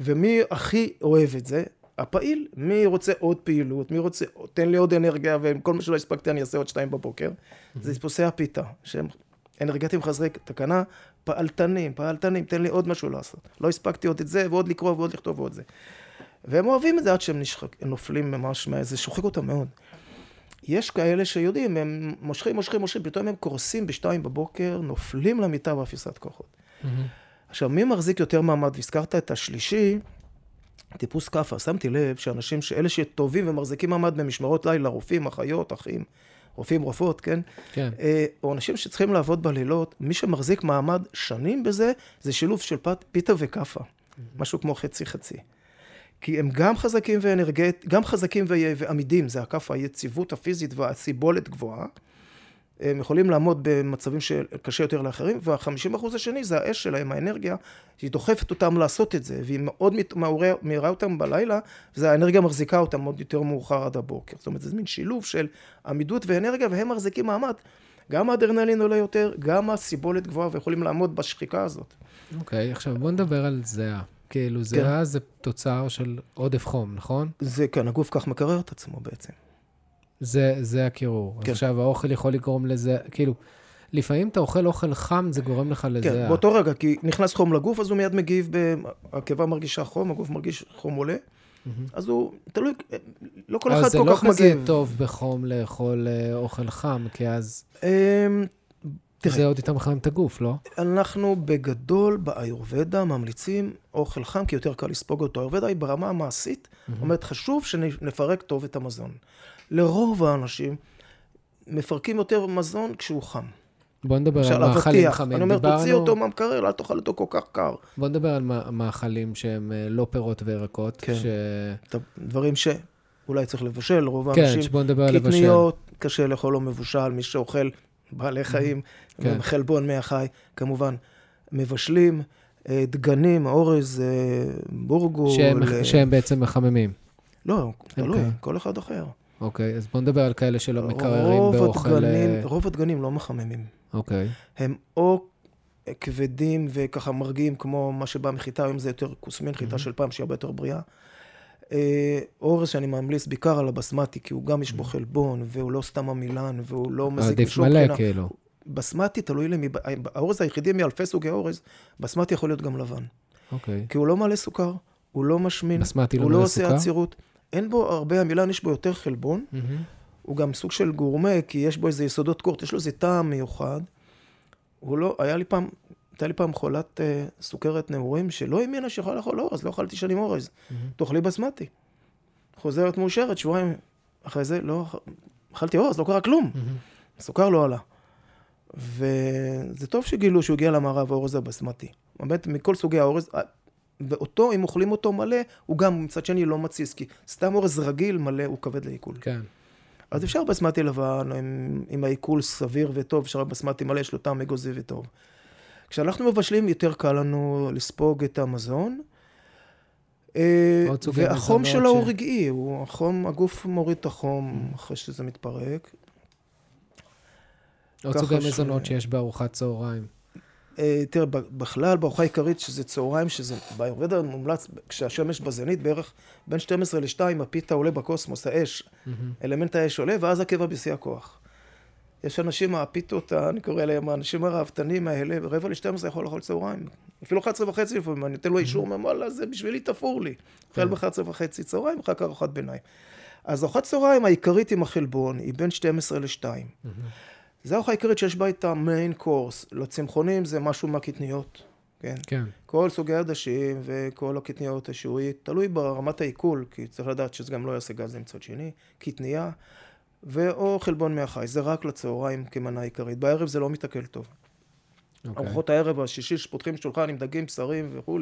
ומי הכי אוהב את זה? הפעיל. מי רוצה עוד פעילות? מי רוצה, תן לי עוד אנרגיה, וכל מה שלא הספקתי אני אעשה עוד 2 בבוקר. זה תפוסי הפיתה, שהם אנרגטים חזרי תקנה, פעלתנים, תן לי עוד משהו לעשות. לא הספקתי עוד את זה, ועוד לקרוא, ועוד לכתוב, ועוד זה. והם אוהבים את זה עד שהם נופלים ממש, זה שוחק אותם מאוד. יש כאלה שיודעים, הם מושכים, פתאום הם קורסים ב-2 בבוקר, נופלים למיטה באפיסת כוחות. עכשיו, מי מחזיק יותר מעמד? והזכרת את השלישי, טיפוס קפה. שמתי לב שאנשים שאלה שטובים ומחזיקים מעמד במשמרות לילה, רופאים, אחיות, אחים, רופאים, רופאות, כן? כן. או אנשים שצריכים לעבוד בלילות, מי שמחזיק מעמד שנים בזה, זה שילוב של פיתה וקפה. משהו כמו חצי-חצי. כי הם גם חזקים ואנרגט, גם חזקים ועמידים, זה הקפה, היציבות הפיזית והסיבולת גבוהה. הם יכולים לעמוד במצבים שקשה יותר לאחרים, וה-50% השני זה האש שלהם, האנרגיה, שהיא דוחפת אותם לעשות את זה, והיא מאוד מהירה אותם בלילה, והאנרגיה מחזיקה אותם עוד יותר מאוחר עד הבוקר. זאת אומרת, זה מין שילוב של עמידות ואנרגיה, והם מחזיקים מעמד. גם האדרנלין עולה יותר, גם הסיבולת גבוהה, ויכולים לעמוד בשחיקה הזאת. אוקיי, עכשיו בוא נדבר על זהה. כאילו זהה זה תוצר של עודף חום, נכון? זה כן, הגוף כך מקרר את עצמו בעצם. זה הקירור. עכשיו האוכל יכול לגרום לזה, כאילו, לפעמים אתה אוכל אוכל חם, זה גורם לך לזה. כן, באותו רגע, כי נכנס חום לגוף, אז הוא מיד מגיב, הקיבה מרגישה חום, הגוף מרגיש חום עולה, אז הוא, תלוי, לא כל אחד כל כך מגיב. אז זה לא כזה טוב בחום לאכול אוכל חם, כי אז... זה עוד איתם חם את הגוף, לא? אנחנו בגדול, באיורוודה, ממליצים אוכל חם, כי יותר קל לספוג אותו. האיורוודה היא ברמה המעשית, אומרת, חשוב שנפרק טוב את המזון. לרוב האנשים מפרקים יותר מזון כשהוא חם. בוא נדבר על מאכלים חמים. אני אומר, תוציא אותו מהמקרר, אל תאכל אותו כל כך קר. בוא נדבר על מאכלים שהם לא פירות וירקות. כן, דברים שאולי צריך לבשל, רוב האנשים. כן, בוא נדבר על לבשל. קטניות, קשה לאכול לא מבושל, מי שאוכל בעלי חיים, חלבון מהחי, כמובן, מבשלים, דגנים, אורז, בורגו. שהם בעצם מחממים. לא, כל אחד אחר. אוקיי, אז בוא נדבר על כאלה שלא מקררים באוכל... רוב הדגנים לא מחממים. אוקיי. הם או כבדים וככה מרגיעים, כמו מה שבא מחיטה, היום זה יותר כוסמין, חיטה של פעם שהיא הרבה יותר בריאה. אורז שאני ממליץ בעיקר על הבסמטי, כי הוא גם יש בו חלבון, והוא לא סתם המילן, והוא לא מזיק משום בחינה. עדיף מלא כאילו. בסמטי תלוי למי... האורז היחידי מאלפי סוגי אורז, בסמטי יכול להיות גם לבן. אוקיי. כי הוא לא מלא סוכר, הוא לא משמין, הוא לא עושה עצירות. אין בו הרבה, המילן יש בו יותר חלבון, הוא גם סוג של גורמה, כי יש בו איזה יסודות קורט, יש לו איזה טעם מיוחד. הוא לא, הייתה לי פעם חולת סוכרת נעורים, שלא האמינה שיכולה לאכול אורז, לא אכלתי שנים אורז. תאכלי בסמטי. חוזרת מאושרת, שבועיים אחרי זה, לא אכלתי אורז, לא קרה כלום. הסוכר לא עלה. וזה טוב שגילו שהוא הגיע למערב האורז הבסמטי. באמת, מכל סוגי האורז... ואותו, אם אוכלים אותו מלא, הוא גם מצד שני לא מציס, כי סתם אורז רגיל מלא הוא כבד לעיכול. כן. אז אפשר בסמטי לבן, עם העיכול סביר וטוב, אפשר בסמטי מלא, יש לו טעם אגוזי וטוב. כשאנחנו מבשלים, יותר קל לנו לספוג את המזון, והחום שלו הוא רגעי, הגוף מוריד את החום אחרי שזה מתפרק. עוד סוגי מזונות שיש בארוחת צהריים. תראה, בכלל, בארוחה העיקרית, שזה צהריים, שזה באיורוודה מומלץ, כשהשמש בזנית, בערך בין 12 ל-2, הפיתה עולה בקוסמוס, האש, אלמנט האש עולה, ואז הקיבה בשיא הכוח. יש אנשים, הפיתות, אני קורא להם, האנשים הרעבתנים האלה, רבע ל-12 יכול לאכול צהריים. אפילו 11.5 לפעמים, אני אתן לו אישור, ממלא, זה בשבילי תפור לי. אוכל ב-11.5 צהריים, אחר כך ארוחת ביניים. אז ארוחת צהריים העיקרית עם החלבון, היא בין 12 ל-2. זה האוכל העיקרית שיש בה את המיין קורס. לצמחונים זה משהו מהקטניות. כן? כן. כל סוגי הדשים וכל הקטניות השיעורית, תלוי ברמת העיכול, כי צריך לדעת שזה גם לא יעשה גז למצד שני, קטניה, ואו חלבון מהחי. זה רק לצהריים כמנה עיקרית. בערב זה לא מתעכל טוב. ארוחות הערב השישי שפותחים שולחן עם דגים, בשרים וכו'.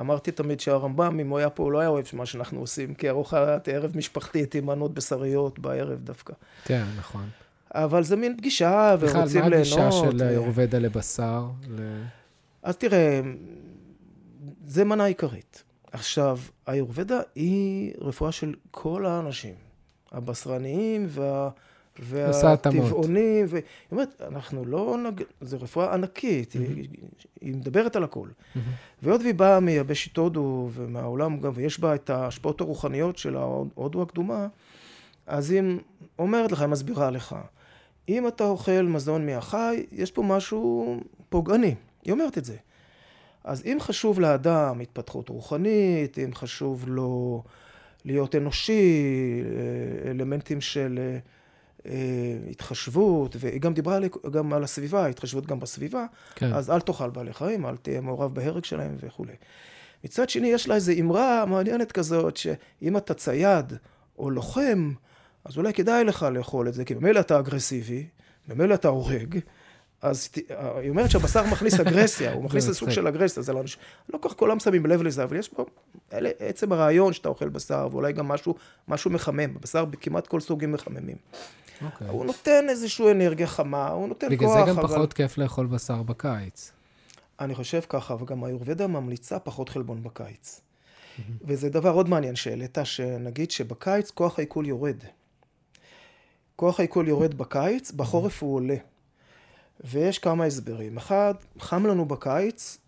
אמרתי תמיד שהרמב"ם, אם הוא היה פה, הוא לא היה אוהב מה שאנחנו עושים, כי ארוחת ערב משפחתית עם מנות בשריות בערב דווקא. כן, נכון. אבל זה מין פגישה, ורוצים ליהנות. בכלל, מה הגישה של איורוודה לבשר? אז תראה, זה מנה עיקרית. עכשיו, האיורוודה היא רפואה של כל האנשים. הבשרניים והטבעונים. היא אומרת, אנחנו לא... זו רפואה ענקית, היא מדברת על הכל. ועוד והיא באה מייבשת הודו ומהעולם גם, ויש בה את ההשפעות הרוחניות של ההודו הקדומה, אז אם אומרת לך, היא מסבירה לך, אם אתה אוכל מזון מהחי, יש פה משהו פוגעני. היא אומרת את זה. אז אם חשוב לאדם התפתחות רוחנית, אם חשוב לו להיות אנושי, אלמנטים של התחשבות, והיא גם דיברה גם על הסביבה, התחשבות גם בסביבה, כן. אז אל תאכל בעלי חיים, אל תהיה מעורב בהרג שלהם וכו'. מצד שני, יש לה איזו אמרה מעניינת כזאת, שאם אתה צייד או לוחם, אז אולי כדאי לך לאכול את זה, כי במילא אתה אגרסיבי, במילא אתה הורג, אז היא אומרת שהבשר מכניס אגרסיה, הוא מכניס לסוג של אגרסיה, אז לא כך כולם שמים לב לזה, אבל יש פה, עצם הרעיון שאתה אוכל בשר, ואולי גם משהו מחמם, הבשר בכמעט כל סוגים מחממים. הוא נותן איזושהי אנרגיה חמה, הוא נותן כוח. בגלל זה גם פחות כיף לאכול בשר בקיץ. אני חושב ככה, וגם האיורוודה ממליצה פחות חלבון בקיץ. וזה דבר עוד מעניין, שאלתה שנגיד שבקיץ כוח העיכול יורד. כוח העיכול יורד בקיץ, בחורף הוא עולה. ויש כמה הסברים. אחד, חם לנו בקיץ,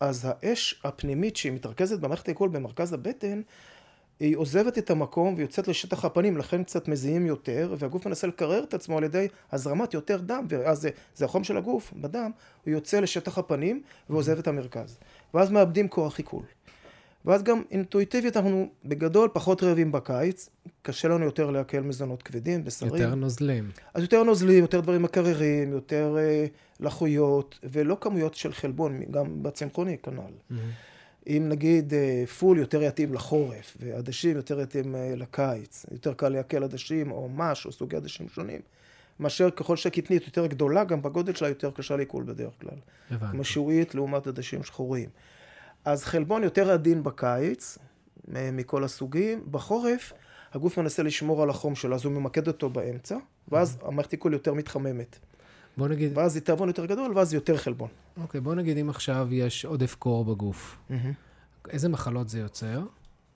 אז האש הפנימית שהיא מתרכזת במערכת העיכול במרכז הבטן, היא עוזבת את המקום ויוצאת לשטח הפנים, לכן קצת מזיעים יותר, והגוף מנסה לקרר את עצמו על ידי הזרמת יותר דם, ואז זה החום של הגוף בדם, הוא יוצא לשטח הפנים ועוזב את המרכז. ואז מאבדים כוח עיכול. ואז גם אינטואיטיבית אנחנו בגדול פחות רעבים בקיץ, קשה לנו יותר לעכל מזונות כבדים, בשרים. יותר נוזלים. אז יותר נוזלים, יותר דברים מקררים, יותר לחויות, ולא כמויות של חלבון, גם בצמחוני כנ"ל. אם נגיד פול יותר יתאים לחורף, ועדשים יותר יתאים לקיץ, יותר קל לעכל עדשים או מש, או סוגי עדשים שונים, מאשר ככל שהקטנית יותר גדולה, גם בגודל שלה יותר קשה לעיכול בדרך כלל. הבנתי. משועית לעומת עדשים שחורים. אז חלבון יותר עדין בקיץ, מכל הסוגים. בחורף, הגוף מנסה לשמור על החום שלו, אז הוא ממקד אותו באמצע, ואז המערכת עיכול יותר מתחממת. בוא נגיד... ואז היא תאבון יותר גדול, ואז יותר חלבון. אוקיי, בוא נגיד אם עכשיו יש עודף קור בגוף. איזה מחלות זה יוצר?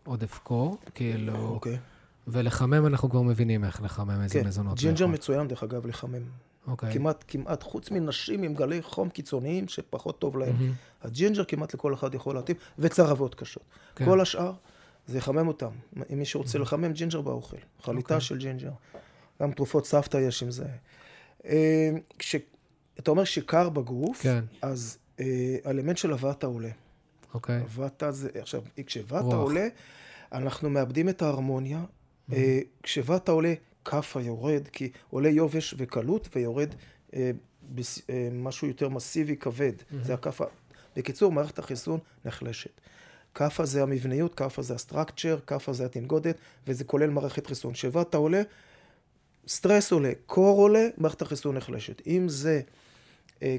עודף קור, כאילו... אוקיי. ולחמם אנחנו כבר מבינים איך לחמם, איזה מזונות. כן, ג'ינג'ר מצוין דרך אגב לחמם. אוקיי. כמעט, חוץ מנשים עם גלי חום קיצוניים שפחות טוב להם. הג'ינג'ר כמעט לכל אחד יכול להתאים, וצרבות קשות. כל השאר זה יחמם אותם. אם מי שרוצה לחמם, ג'ינג'ר באוכל. חליטה של ג'ינג'ר. גם תרופות סבתא יש עם זה. כשאתה אומר שיקר בגוף, אז אלמנט של הווטה עולה. אוקיי. הווטה זה, עכשיו, כשווטה עולה, אנחנו מאבדים את ההרמוניה. כשווטה עולה, כפה יורד, כי עולה יובש וקלות ויורד משהו יותר מסיבי כבד. זה הכפה. בקיצור, מערכת החיסון נחלשת. כפה זה המבניות, כפה זה הסטרקצ'ר, כפה זה התנגודת, וזה כולל מערכת חיסון. כשווטה עולה, סטרס עולה, קור עולה, מערכת החיסון נחלשת. אם זה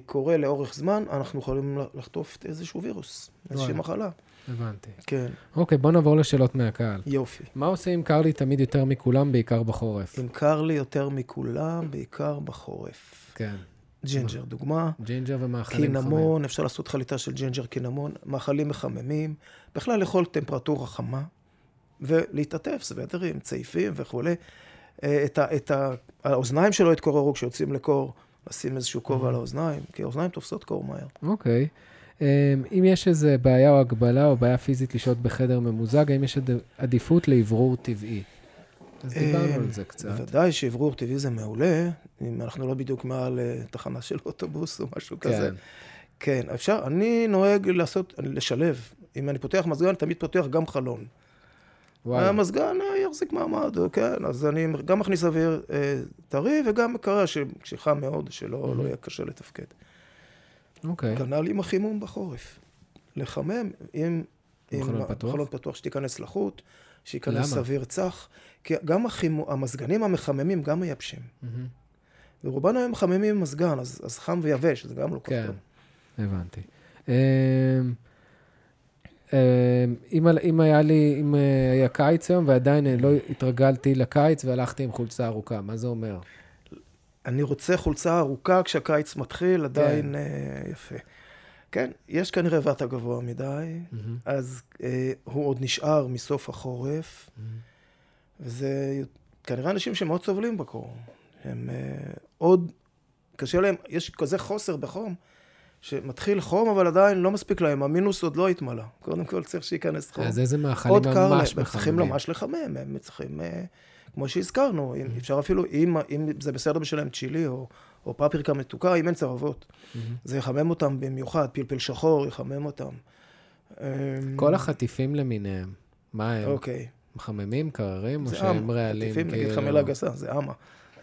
קורה לאורך זמן, אנחנו יכולים לחטוף איזשהו וירוס, איזושהי מחלה. הבנתי. כן. אוקיי, בוא נעבור לשאלות מהקהל. יופי. מה עושה אם קר לי תמיד יותר מכולם, בעיקר בחורף? אם קר לי יותר מכולם, בעיקר בחורף. כן. ג'ינג'ר, דוגמה. ג'ינג'ר ומאכלים חממים. קינמון, אפשר לעשות חליטה של ג'ינג'ר קינמון, מאכלים מחממים, בכלל לכל טמפרטורה חמה, ולהתעטף, סוודרים, צעיפים וכו'. את האוזניים שלו התקוררו כשיוצאים לקור, לשים איזשהו כובע על האוזניים, כי האוזניים תופסות קור מהר. אוקיי. אם יש איזה בעיה או הגבלה או בעיה פיזית לשהות בחדר ממוזג, האם יש עדיפות לאוורור טבעי? אז דיברנו על זה קצת. בוודאי שאוורור טבעי זה מעולה, אם אנחנו לא בדיוק מעל תחנה של אוטובוס או משהו כזה. כן, אפשר, אני נוהג לעשות, לשלב. אם אני פותח מזגן, תמיד פותח גם חלון. המזגן יחזיק מעמד, כן, אז אני גם מכניס אוויר טרי וגם מקרה שחם מאוד, שלא יהיה קשה לתפקד. אוקיי. כנ"ל עם החימום בחורף. לחמם עם חלון פתוח, שתיכנס לחוט, שתיכנס אוויר צח, כי גם המזגנים המחממים גם מייבשים. ורובנו הם מחממים מזגן, אז חם ויבש, זה גם לא כל כך. כן, הבנתי. אם היה קיץ היום ועדיין לא התרגלתי לקיץ והלכתי עם חולצה ארוכה, מה זה אומר? אני רוצה חולצה ארוכה כשהקיץ מתחיל, עדיין יפה. כן, יש כנראה וטה גבוה מדי, אז הוא עוד נשאר מסוף החורף, וזה כנראה אנשים שמאוד סובלים בקור. הם עוד, קשה להם, יש כזה חוסר בחום, שמתחיל חום, אבל עדיין לא מספיק להם, המינוס עוד לא התמלא. קודם כל צריך שייכנס חום. אז איזה מאכלים ממש מחממים. עוד קר, הם צריכים ממש לחמם, הם צריכים, כמו שהזכרנו, אפשר אפילו, אם זה בסדר בשלם צ'ילי, או פפריקה מתוקה, אם אין צרבות. זה יחמם אותם במיוחד, פלפל שחור יחמם אותם. כל החטיפים למיניהם, מה הם? אוקיי. מחממים, קררים, או שהם רעלים? חטיפים, נגיד חמלה גסה, זה אמה.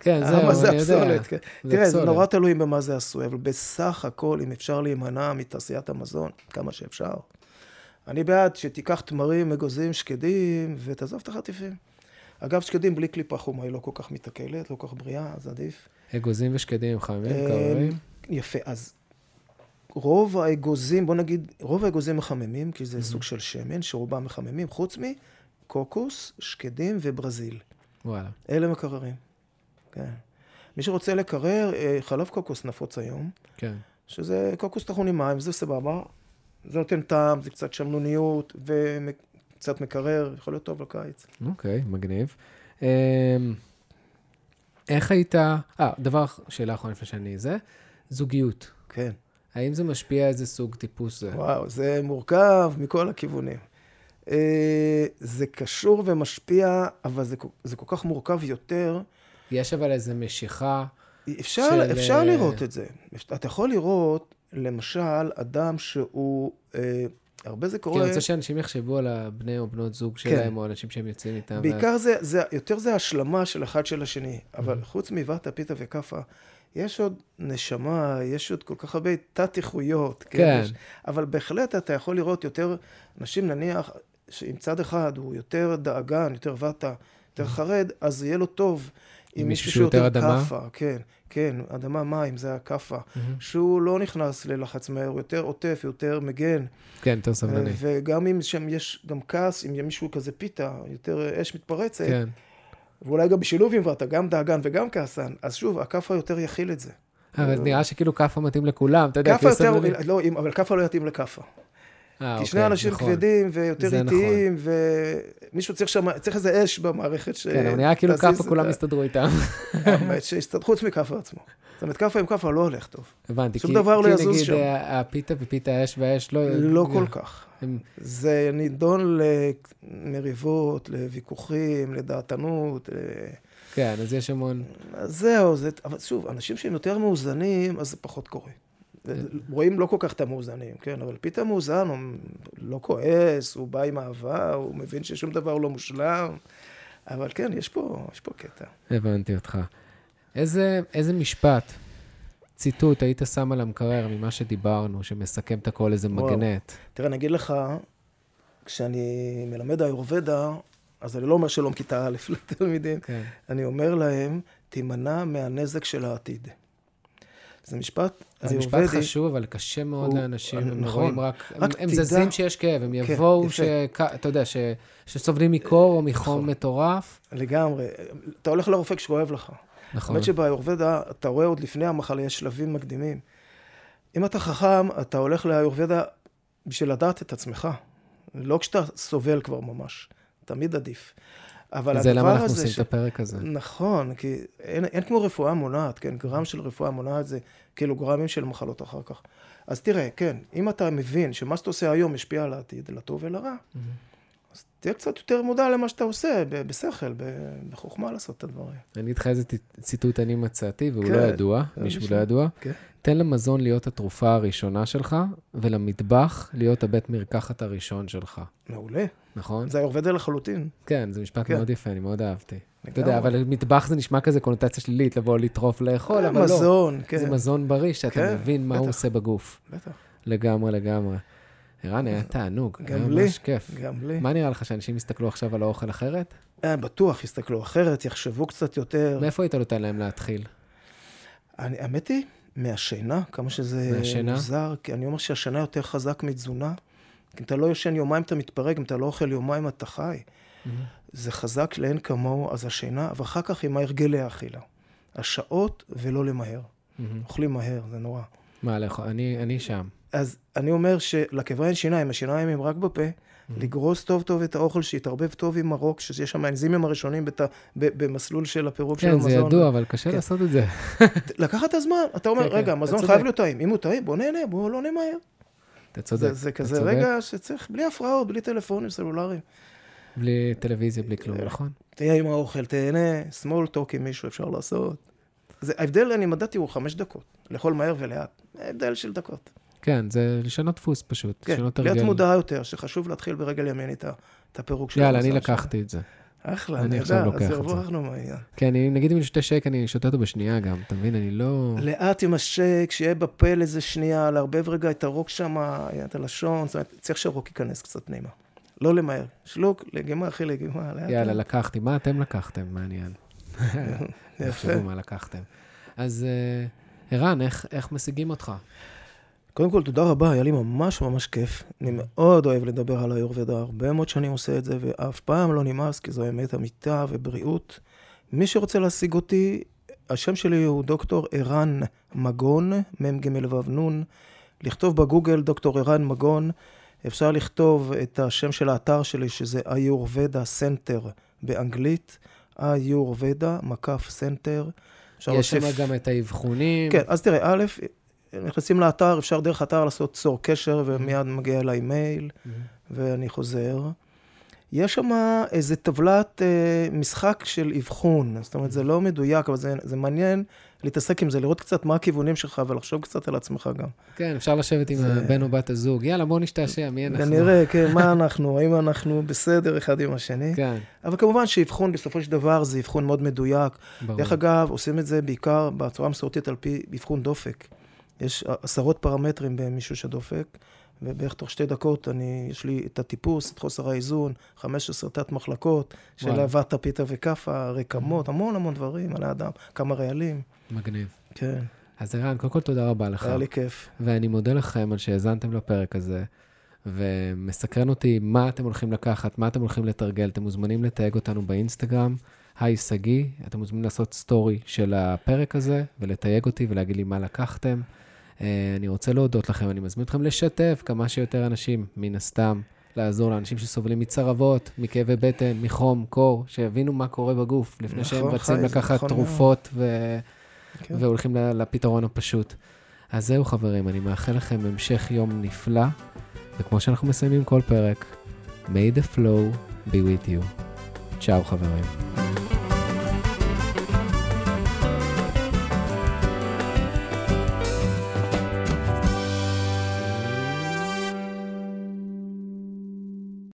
כן, זה הפסולת. תראה, זה נורא תלוי במה זה עשוי, אבל בסך הכל, אם אפשר להימנע מתעשיית המזון, כמה שאפשר. אני בעד שתיקח תמרים, מגוזים, שקדים, ותעזוב את החטיפים. אגב, שקדים בלי קליפה חומה היא לא כל כך מתעכלת, לא כל כך בריאה, אז עדיף. אגוזים ושקדים חמים, קררים? יפה, אז רוב האגוזים, בוא נגיד, רוב האגוזים מחממים, כי זה סוג של שמן, שרובם מחממים, חוץ מקוקוס, שקדים וברזיל. וואלה. אלה מקררים. כן. מי שרוצה לקרר, חלב קוקוס נפוץ היום. כן. שזה קוקוס טחון עם מים, זה סבבה. זה נותן טעם, זה קצת שמנוניות, וקצת מקרר, יכול להיות טוב לקיץ. אוקיי, מגניב. איך הייתה, שאלה אחרונה לפני שאני זוגיות. כן. האם זה משפיע איזה סוג טיפוס זה? וואו, זה מורכב מכל הכיוונים. זה קשור ומשפיע, אבל זה כל כך מורכב יותר. יש אבל איזו משיכה. אפשר לראות את זה. אתה יכול לראות, למשל, אדם שהוא, הרבה זה קורה... כי אני רוצה שאנשים יחשבו על הבני או בנות זוג שלהם, או אנשים שהם יוצאים איתם. בעיקר יותר זה השלמה של אחד של השני. אבל חוץ מבטה, פיתה וקפה, יש עוד נשמה, יש עוד כל כך הרבה תת-איכויות. כן. אבל בהחלט אתה יכול לראות יותר, אנשים נניח, שאם צד אחד הוא יותר דאגן, יותר וטה, יותר חרד, אז יהיה לו טוב. עם מישהו שיותר אדמה? כן, כן, אדמה מים, זה הקפה. שהוא לא נכנס ללחץ מהר, הוא יותר עוטף, יותר מגן. כן, יותר סבלני. וגם אם שם יש גם כעס, אם מישהו כזה פיתה, יותר אש מתפרצת. כן. ואולי גם בשילוב עם ואתה גם דאגן וגם כעסן, אז שוב, הקפה יותר יכיל את זה. אבל נראה שכאילו קפה מתאים לכולם, אתה יודע, קפה יותר, לא, אבל קפה לא יתאים לקפה. כי שני אנשים כבדים ויותר איטיים, ומישהו צריך איזה אש במערכת ש... כן, אבל נראה כאילו קפה כולם הסתדרו איתם. חוץ מקפה עצמו. זאת אומרת, קפה עם קפה לא הולך טוב. הבנתי, כי נגיד הפיתה ופיתה האש והאש לא... לא כל כך. זה נידון למריבות, לוויכוחים, לדעתנות. כן, אז יש המון... זהו, אבל שוב, אנשים שהם יותר מאוזנים, אז זה פחות קורה. רואים לא כל כך את המאוזנים, כן, אבל פיתה מאוזן, הוא לא כועס, הוא בא עם אהבה, הוא מבין ששום דבר הוא לא מושלם, אבל כן, יש פה קטע. הבנתי אותך. איזה משפט, ציטוט, היית שם על המקרר ממה שדיברנו, שמסכם את הכל, איזה מגנט. תראה, נגיד לך, כשאני מלמד איורוודה, אז אני לא אומר שלום כיתה א' לתלמידים, אני אומר להם, תימנע מהנזק של העתיד. זה משפט חשוב, אבל קשה מאוד לאנשים. נכון. הם זזים שיש כאב, הם יבואו, אתה יודע, שסובלים מקור או מחום מטורף. לגמרי. אתה הולך לרופא כשכואב לך. נכון. באמת שבאיורוודה, אתה רואה עוד לפני המחלה, יש שלבים מקדימים. אם אתה חכם, אתה הולך לאיורוודה בשביל לדעת את עצמך. לא כשאתה סובל כבר ממש. תמיד עדיף. זה למה אנחנו עושים את הפרק הזה. נכון, כי אין כמו רפואה מונעת, כן, גרם של רפואה מונעת זה קילוגרמים של מחלות אחר כך. אז תראה, כן, אם אתה מבין שמה שאתה עושה היום משפיע על העתיד, לטוב ולרע, אז תהיה קצת יותר מודע למה שאתה עושה, בשכל, בחוכמה לעשות את הדברים. אני איתך איזה ציטוט אני מצאתי, והוא לא ידוע, מישהו לא ידוע. תן למזון להיות התרופה הראשונה שלך, ולמטבח להיות הבית מרקחת הראשון שלך. מעולה. נכון? זה איורוודה לחלוטין. כן, זה משפט מאוד יפה, אני מאוד אהבתי. אתה יודע, אבל מטבח זה נשמע כזה קונוטציה שלילית, לבוא לטרוף לאכול, אבל לא. מזון, כן. זה מזון בריא, שאתה מבין מה הוא עושה בגוף. בטח. לגמרי. ערן, היה תענוג. גם לי. ממש כיף. גם לי. מה נראה לך שאנשים יסתכלו עכשיו על האוכל אחרת? בטוח, יסתכלו אחרת, יחשבו קצת יותר. מאיפה היית נותן להם להתחיל? האמת היא, מהשינה, כמה שזה מוזר, כי אני אומר שהשינה יותר חזק מתזונה. אם אתה לא יושן יומיים, אתה מתפרק, אם אתה לא אוכל יומיים, אתה חי. זה חזק לאין כמוהו, אז השינה, ואחר כך עם ההרגלי האכילה. השעות ולא למהר. אוכלים מהר, זה נורא. מה עליך? אני שם. אז אני אומר שלקברה אין שיניים, השיניים הם רק בפה, לגרוס טוב טוב את האוכל, שיתערבב טוב עם מרוק, שיש שם האנזימים הראשונים במסלול של הפירוק של המזון. כן, זה ידוע, אבל קשה לעשות את זה. לקחת הזמן, אתה אומר, רגע, המזון חייב להיות טעים. אם הוא טעים, בוא נהנה, בוא לא נמהר. אתה צודק. זה כזה רגע שצריך, בלי הפרעה, בלי טלפונים, סלולריים. בלי טלוויזיה, בלי כלום, נכון? תהיה עם האוכל, תהנה, small talk עם מישהו, אפשר לעשות. ההבדל, אני מדעתי, הוא 5 דקות, לאכול מהר ולאט. ההבדל של דקות. כן, זה לשנות דפוס פשוט. כן, להיות מודעה יותר, שחשוב להתחיל ברגל ימין את הפירוק של... יאללה, אני לקחתי את זה. אחלה, אני יודע, אז הרווחנו מהעניין. כן, נגיד אם שותה שייק, אני שותה אותו בשנייה גם, אתה מבין, אני לא... לאט עם השייק, שיהיה בפה לזה שנייה, לערבב רגע את הרוק שם, את הלשון, זאת אומרת, צריך שהרוק ייכנס קצת נעימה. לא למהר. שלוק, לגימה, אחי, לגימה. יאללה, לקחתי. מה אתם לקחתם? מעניין. יפה. מה לקחתם. אז, ערן, איך משיגים אותך? קודם כל, תודה רבה, היה לי ממש כיף. אני מאוד אוהב לדבר על האיורוודה, הרבה מאוד שנים עושה את זה, ואף פעם לא נמאס, כי זו אמת אמיתה ובריאות. מי שרוצה להשיג אותי, השם שלי הוא דוקטור ערן מגון, מגנון. לכתוב בגוגל דוקטור ערן מגון, אפשר לכתוב את השם של האתר שלי, שזה איורוודה סנטר באנגלית, איורוודה, מקף סנטר. יש שם גם את האבחונים. כן, אז תראה, א', נכנסים לאתר, אפשר דרך אתר לעשות צור קשר, ומיד מגיע אליי מייל, ואני חוזר. יש שם איזה טבלת משחק של אבחון, זאת אומרת, זה לא מדויק, אבל זה מעניין להתעסק עם זה, לראות קצת מה הכיוונים שלך, ולחשוב קצת על עצמך גם. כן, אפשר לשבת עם הבן או בת הזוג, יאללה, בוא נשתעשע, מי אנחנו? ונראה, כן, מה אנחנו, האם אנחנו בסדר אחד עם השני. כן. אבל כמובן שאבחון בסופו של דבר זה אבחון מאוד מדויק. ברור. דרך אגב, עושים את זה בעיקר בצורה מסורתית על פי אבחון דופק. יש עשרות פרמטרים במישוש הדופק, ובערך תוך 2 דקות יש לי את הטיפוס, את חוסר האיזון, 15 תת מחלקות, של הוות הפיתה וכפה, רקמות, המון המון דברים על האדם, כמה ריאלים. מגניב. כן. אז ערן, קודם כל תודה רבה לך. היה לי כיף. ואני מודה לכם על שהזנתם לפרק הזה, ומסקרן אותי מה אתם הולכים לקחת, מה אתם הולכים לתרגל, אתם מוזמנים לתאג אותנו באינסטגרם, הישגי, אתם מוזמנים לעשות סטורי של הפרק הזה, ולתייג אותי ולהגיד לי מה לקחתם. אני רוצה להודות לכם, אני מזמין אתכם לשתף כמה שיותר אנשים, מן הסתם, לעזור לאנשים שסובלים מצרבות, מכאבי בטן, מחום, קור, שיבינו מה קורה בגוף, לפני שהם רצים לקחת תרופות והולכים לפתרון הפשוט. אז זהו חברים, אני מאחל לכם המשך יום נפלא, וכמו שאנחנו מסיימים כל פרק, may the flow be with you. צ'או חברים.